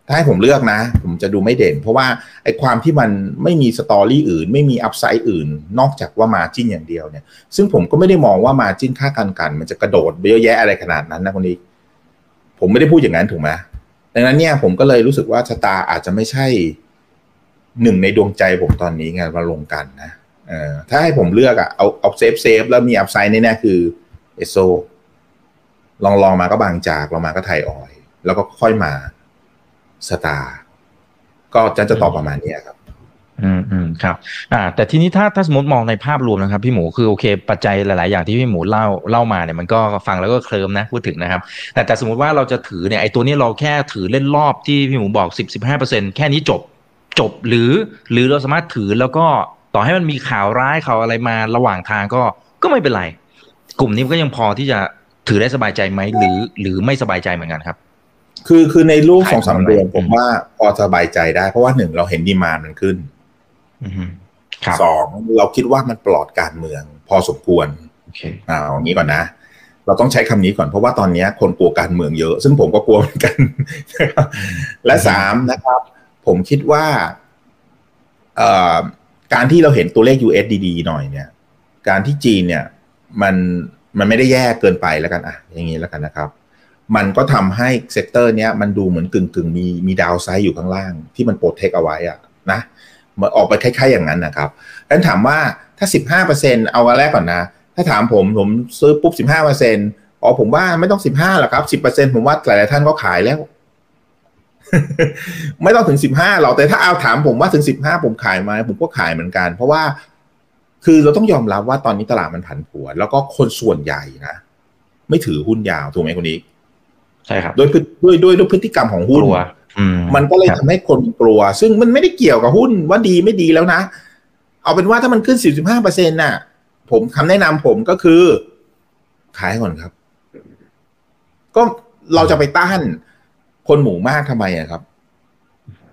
ถ้าให้ผมเลือกนะผมจะดูไม่เด่นเพราะว่าไอ้ความที่มันไม่มีสตอรี่อื่นไม่มีอัพไซด์อื่นนอกจากว่ามาร์จิ้นอย่างเดียวเนี่ยซึ่งผมก็ไม่ได้มองว่ามาร์จิ้นค่าการกันมันจะกระโดดเยอะแยะอะไรขนาดนั้นนะคนนี้ผมไม่ได้พูดอย่างนั้นถูกไหมดังนั้นเนี่ยผมก็เลยรู้สึกว่าชะตาอาจจะไม่ใช่หนึ่งในดวงใจผมตอนนี้ไงมาลงกันนะเอ่อถ้าให้ผมเลือกอะเอาเอาเซฟเซฟแล้วมีอัพไซด์แน่ๆคือเอโซลองลองมาก็บางจากลองมาก็ไทยออยแล้วก็ค่อยมาสตาร์ก็จะจะตอบประมาณนี้ครับอืมอืมครับอ่าแต่ทีนี้ถ้าถ้าสมมติมองในภาพรวมนะครับพี่หมูคือโอเคปัจจัยหลายๆอย่างที่พี่หมูเล่าเล่ามาเนี่ยมันก็ฟังแล้วก็เคลิ้มนะพูดถึงนะครับแต่แต่สมมติว่าเราจะถือเนี่ยไอ้ตัวนี้เราแค่ถือเล่นรอบที่พี่หมูบอก สิบถึงสิบห้าเปอร์เซ็นต์ แค่นี้จบ จบหรือหรือเราสามารถถือแล้วก็ต่อให้มันมีข่าวร้ายข่าวอะไรมาระหว่างทางก็ก็ไม่เป็นไรกลุ่มนี้ก็ยังพอที่จะถือได้สบายใจไหมหรือหรือไม่สบายใจเหมือนกันครับคือคือในรูป สองถึงสาม เดือนผมว่าพอสบายใจได้เพราะว่าหนึ่งเราเห็นดีมานด์มันขึ้นสองเราคิดว่ามันปลอดการเมืองพอสมควรอ่าอย่างนี้ก่อนนะเราต้องใช้คำนี้ก่อนเพราะว่าตอนนี้คนกลัวการเมืองเยอะซึ่งผมก็กลัวเหมือนกันและสามนะครับผมคิดว่าการที่เราเห็นตัวเลข ยู เอส ดี ดี หน่อยเนี่ยการที่จีนเนี่ยมันมันไม่ได้แย่เกินไปแล้วกันอ่ะอย่างนี้แล้วกันนะครับมันก็ทำให้เซกเตอร์เนี้ยมันดูเหมือนกึ่งๆมีมีดาวไซด์อยู่ข้างล่างที่มันโปรเทคเอาไว้อะนะมันออกไปคล้ายๆอย่างนั้นนะครับงั้นถามว่าถ้า สิบห้าเปอร์เซ็นต์ เอาอันแรกก่อนนะถ้าถามผมผมซื้อปุ๊บ สิบห้าเปอร์เซ็นต์ อ๋อผมว่าไม่ต้องสิบห้าหรอกครับ สิบเปอร์เซ็นต์ ผมว่าหลายๆท่านก็ขายแล้วไม่ต้องถึงสิบห้าหรอกแต่ถ้าเอาถามผมว่าถึงสิบห้าผมขายมั้ยผมก็ขายเหมือนกันเพราะว่าคือเราต้องยอมรับว่าตอนนี้ตลาดมันผันผวนแล้วก็คนส่วนใหญ่นะไม่ถือหุ้นยาวถูกไหมคนนี้ใช่ครับโดยด้วยด้วยด้วยพฤติกรรมของหุ้นมันก็เลยทำให้คนกลัวซึ่งมันไม่ได้เกี่ยวกับหุ้นว่าดีไม่ดีแล้วนะเอาเป็นว่าถ้ามันขึ้น สิบถึงสิบห้าเปอร์เซ็นต์ น่ะผมคำแนะนำผมก็คือขายก่อนครับก็เราจะไปต้านคนหมู่มากทำไมอะครับ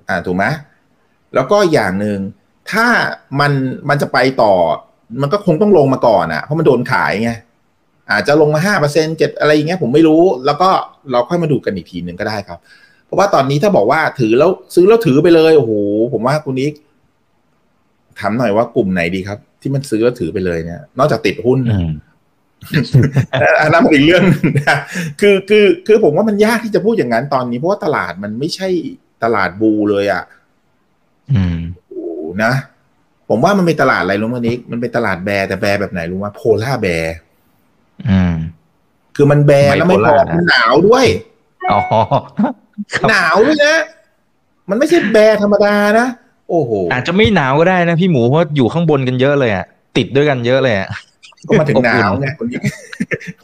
อ่าถูกไหมแล้วก็อย่างหนึ่งถ้ามันมันจะไปต่อมันก็คงต้องลงมาก่อนอะเพราะมันโดนขายไงอาจจะลงมา ห้าเปอร์เซ็นต์ เจ็ดอะไรอย่างเงี้ยผมไม่รู้แล้วก็เราค่อยมาดูกันอีกทีนึงก็ได้ครับเพราะว่าตอนนี้ถ้าบอกว่าถือแล้วซื้อแล้วถือไปเลยโอ้โหผมว่าคุณนิกถามหน่อยว่ากลุ่มไหนดีครับที่มันซื้อแล้วถือไปเลยเนี่ยนอกจากติดหุ้นอันนั้นเป็นอีกเรื่องนะคือคือคือผมว่ามันยากที่จะพูดอย่างนั้นตอนนี้เพราะว่าตลาดมันไม่ใช่ตลาดบูเลยอ่ะอืมโอ้นะผมว่ามันเป็นตลาดอะไรรู้มั้ยนิกมันเป็นตลาดแบร์แต่แบร์แบบไหนรู้มั้ยโพล่าแบร์อืมคือมันแบร์แล้วไม่พอมันหนาวด้วยอ๋อหนาวด้วยนะมันไม่ใช่แบร์ธรรมดานะโอ้โหอาจจะไม่หนาวก็ได้นะพี่หมูเพราะอยู่ข้างบนกันเยอะเลยอ่ะติดด้วยกันเยอะเลยอ่ะก็มาถึงหนาวไงคนนี้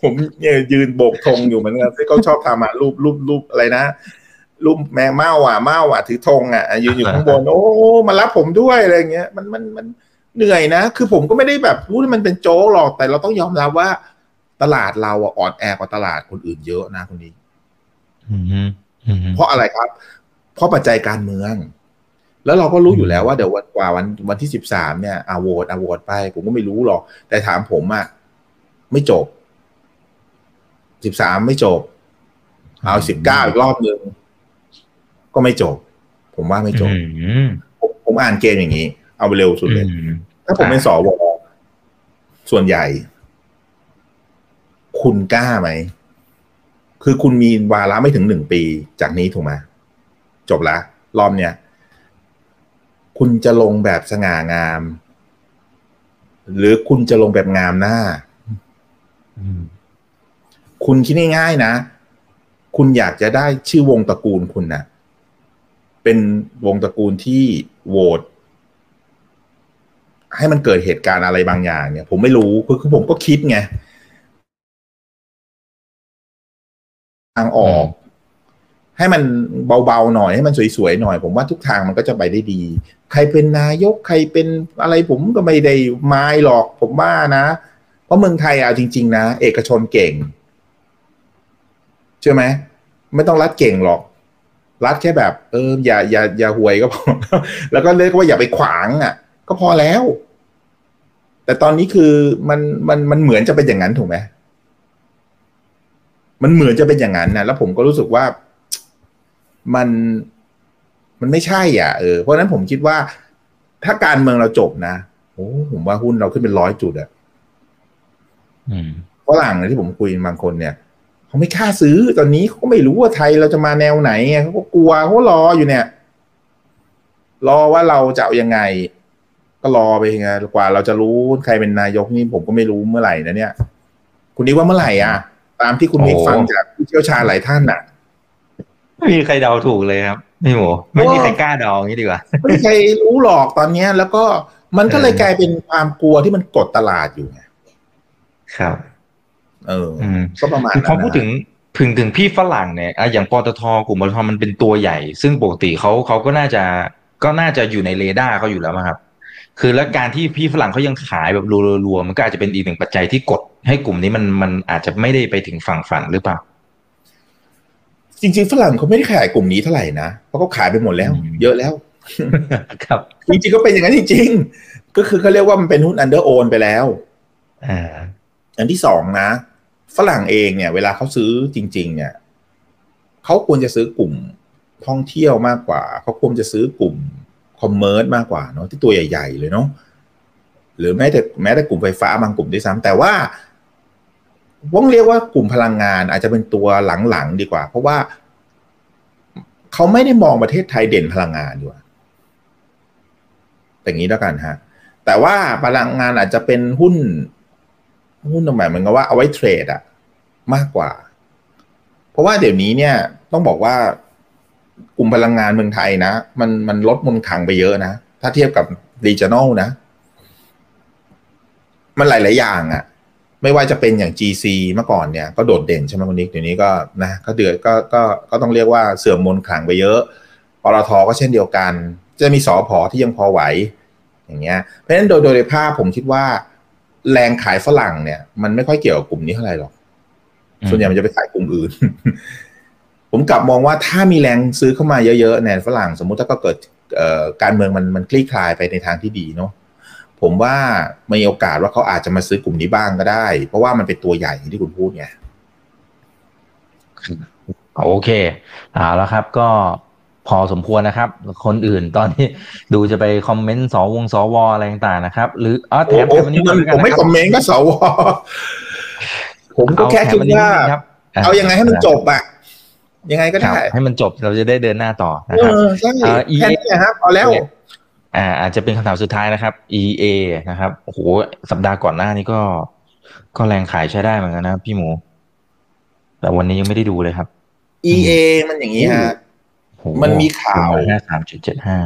ผมเนี่ยยืนโบกธงอยู่เหมือนกันที่เขาชอบทำมารูปรูปรูปอะไรนะรูปแม่เม่าอ่ะเม่าอ่ะถือธงอ่ะยืนอยู่ข้างบนโอ้มารับผมด้วยอะไรเงี้ยมันมันมันเหนื่อยนะคือผมก็ไม่ได้แบบรู้ว่ามันเป็นโจ๊กหรอกแต่เราต้องยอมรับว่าตลาดเราอ่อนแอกว่าตลาดคนอื่นเยอะนะคนนี้เพราะอะไรครับเพราะปัจจัยการเมืองแล้วเราก็รู้อยู่แล้วว่าเดี๋ยววันกว่าวันวันที่สิบสามเนี่ยอ่ะโหวตอ่ะโหวตไปผมก็ไม่รู้หรอกแต่ถามผมอ่ะไม่จบสิบสามไม่จบเอาสิบเก้าอีกรอบนึงก็ไม่จบผมว่าไม่จบผมผมอ่านเกมอย่างนี้เอาไปเร็วสุดเลยถ้าผมเป็นสวส่วนใหญ่คุณกล้าไหมคือคุณมีวาระไม่ถึงหนึ่งปีจากนี้ถูกไหมจบละรอบเนี้ยคุณจะลงแบบสง่างามหรือคุณจะลงแบบงามหน้าคุณคิดง่ายๆนะคุณอยากจะได้ชื่อวงตระกูลคุณนะเป็นวงตระกูลที่โหวตให้มันเกิดเหตุการณ์อะไรบางอย่างเนี่ยผมไม่รู้คือผมก็คิดไงทางออกให้มันเบาๆหน่อยให้มันสวยๆหน่อยผมว่าทุกทางมันก็จะไปได้ดีใครเป็นนายกใครเป็นอะไรผมก็ไม่ได้มายหรอกผมว่านะเพราะเมืองไทยเอาจริงๆนะเอกชนเก่งใช่ไหมไม่ต้องรัฐเก่งหรอกรัฐแค่แบบเอออย่าอย่าอย่าหวยก็พอแล้วก็เรียกว่าอย่าไปขวางอ่ะก็พอแล้วแต่ตอนนี้คือมันมันมันเหมือนจะเป็นอย่างนั้นถูกไหมมันเหมือนจะเป็นอย่างนั้นนะแล้วผมก็รู้สึกว่ามันมันไม่ใช่อ่ะเออเพราะฉะนั้นผมคิดว่าถ้าการเมืองเราจบนะโอ้ผมว่าหุ้นเราขึ้นเป็นร้อยจุดอ่ะฝรั่งที่ผมคุยบางคนเนี่ยเขาไม่กล้าซื้อตอนนี้เขาก็ไม่รู้ว่าไทยเราจะมาแนวไหนไงเขาก็กลัวเขารออยู่เนี่ยรอว่าเราจะเอายังไงก็รอไปไงกว่าเราจะรู้ใครเป็นนายกนี่ผมก็ไม่รู้เมื่อไหร่นะเนี่ยคุณนิกว่าเมื่อไหร่อ่ะตามที่คุณนิกฟังจากผู้เชี่ยวชาญหลายท่านน่ะไม่มีใครเดาถูกเลยครับนี่หมูไม่มีใครกล้าเดาอย่างนี้ดีกว่าไม่มีใครรู้หรอกตอนนี้แล้วก็มันก็เลยกลายเป็นความกลัวที่มันกดตลาดอยู่ไงครับเออก็ประมาณนั้นพอพูดถึงพึงถึงพี่ฝรั่งเนี่ยอย่างปตท.กลุ่มปตท.มันเป็นตัวใหญ่ซึ่งปกติเขาเขาก็น่าจะ ก็น่าจะอยู่ในเรดาร์เขาอยู่แล้วครับคือและการที่พี่ฝรั่งเขายังขายแบบรัวๆมันก็อาจจะเป็นอีกหนึ่งปัจจัยที่กดให้กลุ่มนี้มันมันอาจจะไม่ได้ไปถึงฝั่งฝันหรือเปล่าจริงๆฝรั่งเขาไม่ได้ขายกลุ่มนี้เท่าไหร่นะเพราะเขาขายไปหมดแล้วเยอะแล้วครับจริงๆก็เป็นอย่างนั้นจริงๆก็คือเขาเรียกว่ามันเป็นหุ้นอันเดอร์โอนไปแล้วอ่าอันที่สองนะฝรั่งเองเนี่ยเวลาเขาซื้อจริงๆเนี่ยเขาควรจะซื้อกลุ่มท่องเที่ยวมากกว่าเขาควรจะซื้อกลุ่มคอมเมอร์สมากกว่าเนาะที่ตัวใหญ่ๆเลยเนาะหรือแม้แต่แม้แต่กลุ่มไฟฟ้าบางกลุ่มด้วยซ้ำแต่ว่าต้องเรียกว่ากลุ่มพลังงานอาจจะเป็นตัวหลังๆดีกว่าเพราะว่าเขาไม่ได้มองประเทศไทยเด่นพลังงานอยู่อย่างนี้แล้วกันฮะแต่ว่าพลังงานอาจจะเป็นหุ้นหุ้นตรงไหนเหมือนกับว่าเอาไว้เทรดอะมากกว่าเพราะว่าเดี๋ยวนี้เนี่ยต้องบอกว่ากลุ่มพลังงานเมืองไทยนะมันมันลดมูลค่าไปเยอะนะถ้าเทียบกับ regional นะมันหลายๆอย่างอะไม่ว่าจะเป็นอย่าง จี ซี เมื่อก่อนเนี่ยก็โดดเด่นใช่ไหมคุณนิกเดี๋ยวนี้ก็นะก็เดือดก็ก็ก็ต้องเรียกว่าเสื่อมมูลค่าไปเยอะปตท.ก็เช่นเดียวกันจะมีสอพอที่ยังพอไหวอย่างเงี้ยเพราะฉะนั้นโดยโดยภาพผมคิดว่าแรงขายฝรั่งเนี่ยมันไม่ค่อยเกี่ยวกับกลุ่มนี้เท่าไหร่หรอกส่วนใหญ่มันจะไปขายกลุ่มอื่น ผมกลับมองว่าถ้ามีแรงซื้อเข้ามาเยอะๆในฝรั่งสมมุติถ้าก็เกิดการเมืองมันมันคลี่คลายไปในทางที่ดีเนาะผมว่ามีโอกาสว่าเขาอาจจะมาซื้อกลุ่มนี้บ้างก็ได้เพราะว่ามันเป็นตัวใหญ่ที่คุณพูดไงโอเคเอาละครับก็พอสมควรนะครับคนอื่นตอนนี้ดูจะไปคอมเมนต์สวงสวอะไรต่างๆนะครับหรืออ๋อแถมวันนี้ผมไม่คอมเมนต์ก็สวผมก็แค่คิดว่าเอายังไงให้มันจบอะยังไงก็ได้ให้มันจบเราจะได้เดินหน้าต่อนะครับแค่นี้ครับเอาแล้วอ่าอาจจะเป็นคำถามสุดท้ายนะครับ อี เอ นะครับโอ้โหสัปดาห์ก่อนหน้านี้ก็ก็แรงขายใช้ได้เหมือนกันนะพี่หมูแต่วันนี้ยังไม่ได้ดูเลยครับ อี เอ มันอย่างนี้ฮะมันมีข่าว สามจุดเจ็ดห้า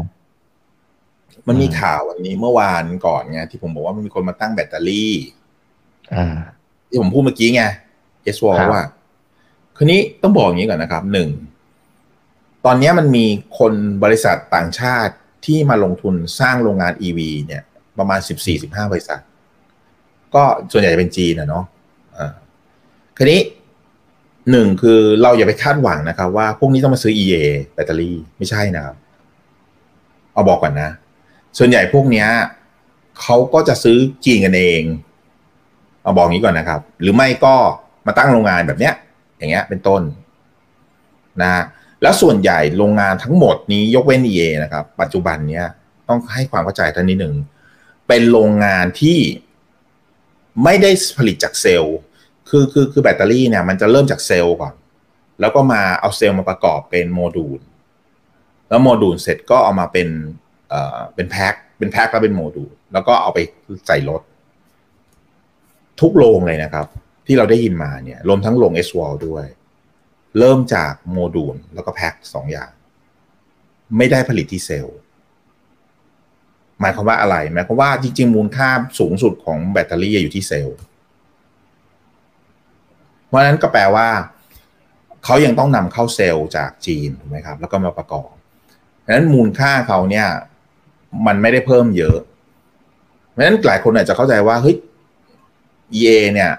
มันมีข่าววันนี้เมื่อวานก่อนไงที่ผมบอกว่ามันมีคนมาตั้งแบตเตอรี่ที่ผมพูดเมื่อกี้ไง เอส ดับเบิลยู ว่าคืนนี้ต้องบอกอย่างนี้ก่อนนะครับหนึ่งตอนนี้มันมีคนบริษัทต่างชาติที่มาลงทุนสร้างโรงงาน อี วี เนี่ยประมาณ สิบสี่ถึงสิบห้า บริษัทก็ส่วนใหญ่จะเป็นจีนนะเนาะคืนนี้หนึ่งคือเราอย่าไปคาดหวังนะครับว่าพวกนี้ต้องมาซื้อ อี เอ แบตเตอรี่ไม่ใช่นะครับเอาบอกก่อนนะส่วนใหญ่พวกเนี้ยเขาก็จะซื้อกินกันเองเอาบอกงี้ก่อนนะครับหรือไม่ก็มาตั้งโรงงานแบบเนี้ยอย่างเงี้ยเป็นต้นนะแล้วส่วนใหญ่โรงงานทั้งหมดนี้ยกเว้น อี เอ นะครับปัจจุบันเนี้ยต้องให้ความเข้าใจท่านนิดนึงเป็นโรงงานที่ไม่ได้ผลิตจากเซลล์คือคือคือแบตเตอรี่เนี่ยมันจะเริ่มจากเซลล์ก่อนแล้วก็มาเอาเซลล์มาประกอบเป็นโมดูลแล้วโมดูลเสร็จก็เอามาเป็นเอ่อเป็นแพ็คเป็นแพ็คแล้วเป็นโมดูลแล้วก็เอาไปใส่รถทุกโรงเลยนะครับที่เราได้ยินมาเนี่ยรวมทั้งโรง เอส ดับเบิลยู ด้วยเริ่มจากโมดูลแล้วก็แพ็คสองอย่างไม่ได้ผลิตที่เซลล์หมายความว่าอะไรหมายความว่าจริงๆมูลค่าสูงสุดของแบตเตอรี่อยู่ที่เซลล์เพราะนั้นก็แปลว่าเขายังต้องนำเข้าเซลล์จากจีนถูกไหมครับแล้วก็มาประกอบเพราะฉะนั้นมูลค่าเขาเนี่ยมันไม่ได้เพิ่มเยอะเพราะฉะนั้นหลายคนอาจจะเข้าใจว่าเฮ้ย อี เอ เนี่ย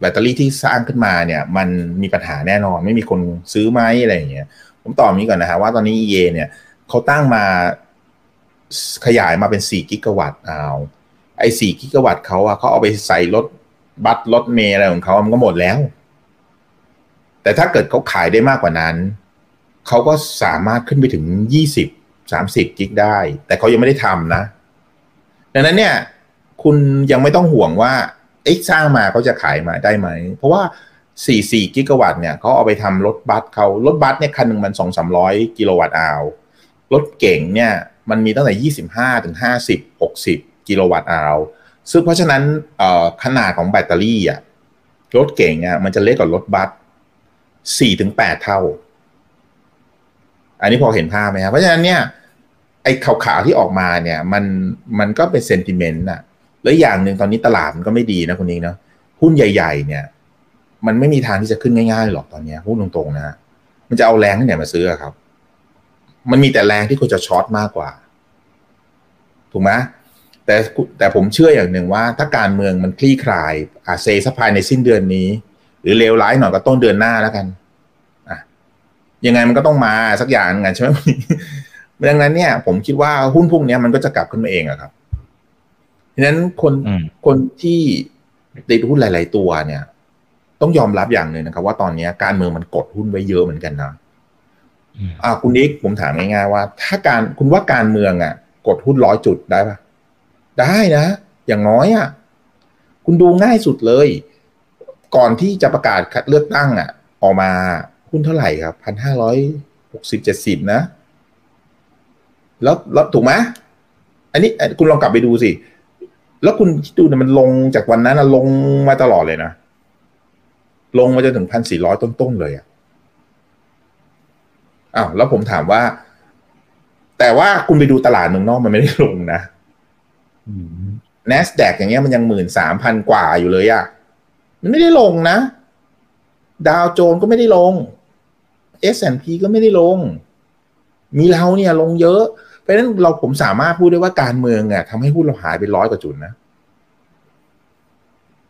แบตเตอรี่ที่สร้างขึ้นมาเนี่ยมันมีปัญหาแน่นอนไม่มีคนซื้อไหมอะไรอย่างเงี้ยผมตอบนี้ก่อนนะฮะว่าตอนนี้ อี เอ เนี่ยเขาตั้งมาขยายมาเป็นสี่กิกะวัตต์เอาไอ้สี่กิกะวัตต์เขาอะเขาเอาไปใส่รถบัตรรถเมล์อะไรของเขามันก็หมดแล้วแต่ถ้าเกิดเขาขายได้มากกว่านั้นเขาก็สามารถขึ้นไปถึงยี่สิบถึงสามสิบกิกได้แต่เขายังไม่ได้ทำนะดังนั้นเนี่ยคุณยังไม่ต้องห่วงว่าไอ้สร้างมาเขาจะขายมาได้ไหมเพราะว่าสี่สิบสี่กิกะวัตต์เนี่ยเขาเอาไปทำรถบัสเขารถบัสเนี่ยคันหนึ่งมัน สองถึงสามร้อย กิโลวัตต์อาวรถเก๋งเนี่ยมันมีตั้งแต่ยี่สิบห้าถึงห้าสิบ หกสิบกิโลวัตต์อาวซึ่งเพราะฉะนั้นขนาดของแบตเตอรี่อ่ะรถเก๋งอ่ะมันจะเล็กกว่ารถบัส สี่ถึงแปด เท่าอันนี้พอเห็นภาพไหมครับเพราะฉะนั้นเนี่ยไอ้ข่าวๆที่ออกมาเนี่ยมันมันก็เป็นเซนติเมนต์อ่ะแล้วอย่างหนึ่งตอนนี้ตลาดมันก็ไม่ดีนะคุณนิกเนาะหุ้นใหญ่ๆเนี่ยมันไม่มีทางที่จะขึ้นง่ายๆหรอกตอนนี้พูดตรงๆนะมันจะเอาแรงที่ไหนมาซื้อครับ มันมีแต่แรงที่คุณจะช็อตมากกว่าถูกไหมแต่แต่ผมเชื่ออย่างหนึ่งว่าถ้าการเมืองมันคลี่คลายอาเซสภายในสิ้นเดือนนี้หรือเลวร้ายหน่อยก็ต้นเดือนหน้าแล้วกันอ่ะยังไงมันก็ต้องมาสักอย่างนึงใช่ไหมดังนั้นเนี่ยผมคิดว่าหุ้นพวกนี้มันก็จะกลับขึ้นมาเองอะครับดังนั้นคนคนที่ติดหุ้นหลายๆตัวเนี่ยต้องยอมรับอย่างหนึ่งนะครับว่าตอนนี้การเมืองมันกดหุ้นไว้เยอะเหมือนกันนะอ่าคุณนิกผมถามง่ายๆว่าถ้าการคุณว่าการเมืองอ่ะกดหุ้นร้อยจุดได้ปะได้นะอย่างน้อยอ่ะคุณดูง่ายสุดเลยก่อนที่จะประกาศคัดเลือกตั้งอ่ะออกมาหุ้นเท่าไหร่ครับพันห้าร้อยหกสิบเจ็ดสิบนะแล้วแล้วถูกไหมอันนี้คุณลองกลับไปดูสิแล้วคุณดูเนี่ยมันลงจากวันนั้นลงมาตลอดเลยนะลงมาจนถึงพันสี่ร้อยต้นๆเลยอ่ะอ้าวแล้วผมถามว่าแต่ว่าคุณไปดูตลาดเมืองนอกมันไม่ได้ลงนะ mm-hmm. เนสแดก อย่างเงี้ยมันยัง หนึ่งหมื่นสามพัน กว่าอยู่เลยอ่ะมันไม่ได้ลงนะดาวโจนส์ก็ไม่ได้ลง เอส แอนด์ พี ก็ไม่ได้ลงมีเราเนี่ยลงเยอะเพราะฉะนั้นเราผมสามารถพูดได้ว่าการเมืองอ่ะทำให้หุ้นเราหายไปร้อยกว่าจุดนะ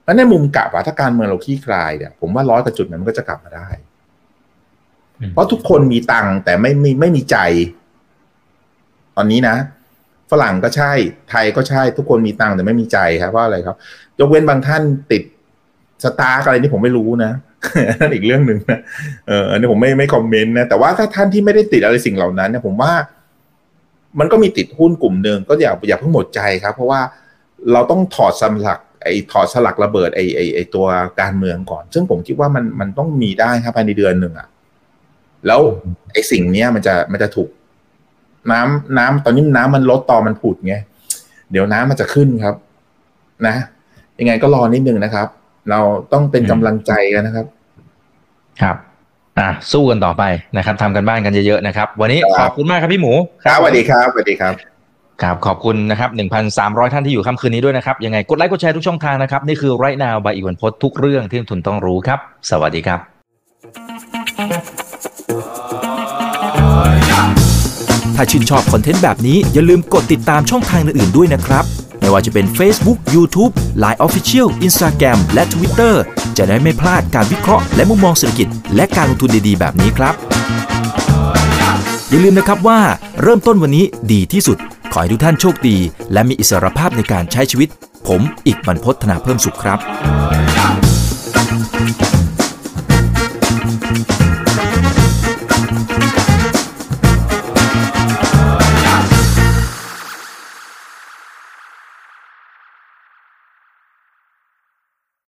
แล้วในมุมกลับอ่ะถ้าการเมืองเราคลี่คลายเนี่ยผมว่าร้อยกว่าจุดนั้นมันก็จะกลับมาได้เพราะทุกคนมีตังค์แต่ไม่ไม่ไม่มีใจตอนนี้นะฝรั่งก็ใช่ไทยก็ใช่ทุกคนมีตังค์แต่ไม่มีใจครับเพราะอะไรครับยกเว้นบางท่านติดสตาร์กอะไรนี่ผมไม่รู้นะนั่นอีกเรื่องหนึ่งนะเอออันนี้ผมไม่ไม่คอมเมนต์นะแต่ว่าถ้าท่านที่ไม่ได้ติดอะไรสิ่งเหล่านั้นเนี่ยผมว่ามันก็มีติดหุ้นกลุ่มหนึ่งก็อย่าอย่าเพิ่งหมดใจครับเพราะว่าเราต้องถอดสลักไอ้ถอดสลักระเบิดไอ้ไอ้ไอ้ตัวการเมืองก่อนซึ่งผมคิดว่ามันมันต้องมีได้ครับภายในเดือนหนึ่งอะแล้วไอ้สิ่งเนี้ยมันจะมันจะถูกน้ำน้ำตอนนี้น้ำมันลดตอมันผุดไงเดี๋ยวน้ำมันจะขึ้นครับนะยังไงก็รอนิดนึงนะครับเราต้องเป็นกำลังใจกันนะครับครับอ่ะสู้กันต่อไปนะครับทำกันบ้านกันเยอะๆนะครับวันนี้ขอบคุณมากครับพี่หมูครับสวัสดีครับสวัสดีครับครับขอบคุณนะครับ หนึ่งพันสามร้อย ท่านที่อยู่ค่ำคืนนี้ด้วยนะครับยังไงกดไลค์กดแชร์ทุกช่องทางนะครับนี่คือ Right Now by อีกวันพดทุกเรื่องที่นักทุนต้องรู้ครับสวัสดีครับถ้าชื่นชอบคอนเทนต์แบบนี้อย่าลืมกดติดตามช่องทางอื่นๆด้วยนะครับไม่ว่าจะเป็น Facebook, YouTube,ไลน์ Official, Instagram และ Twitter จะได้ไม่พลาดการวิเคราะห์และมุมมองเศรษฐกิจและการลงทุนดีๆแบบนี้ครับอย่าลืมนะครับว่าเริ่มต้นวันนี้ดีที่สุดขอให้ทุกท่านโชคดีและมีอิสรภาพในการใช้ชีวิตผมอิก บรรพต ธนาเพิ่มสุขครับ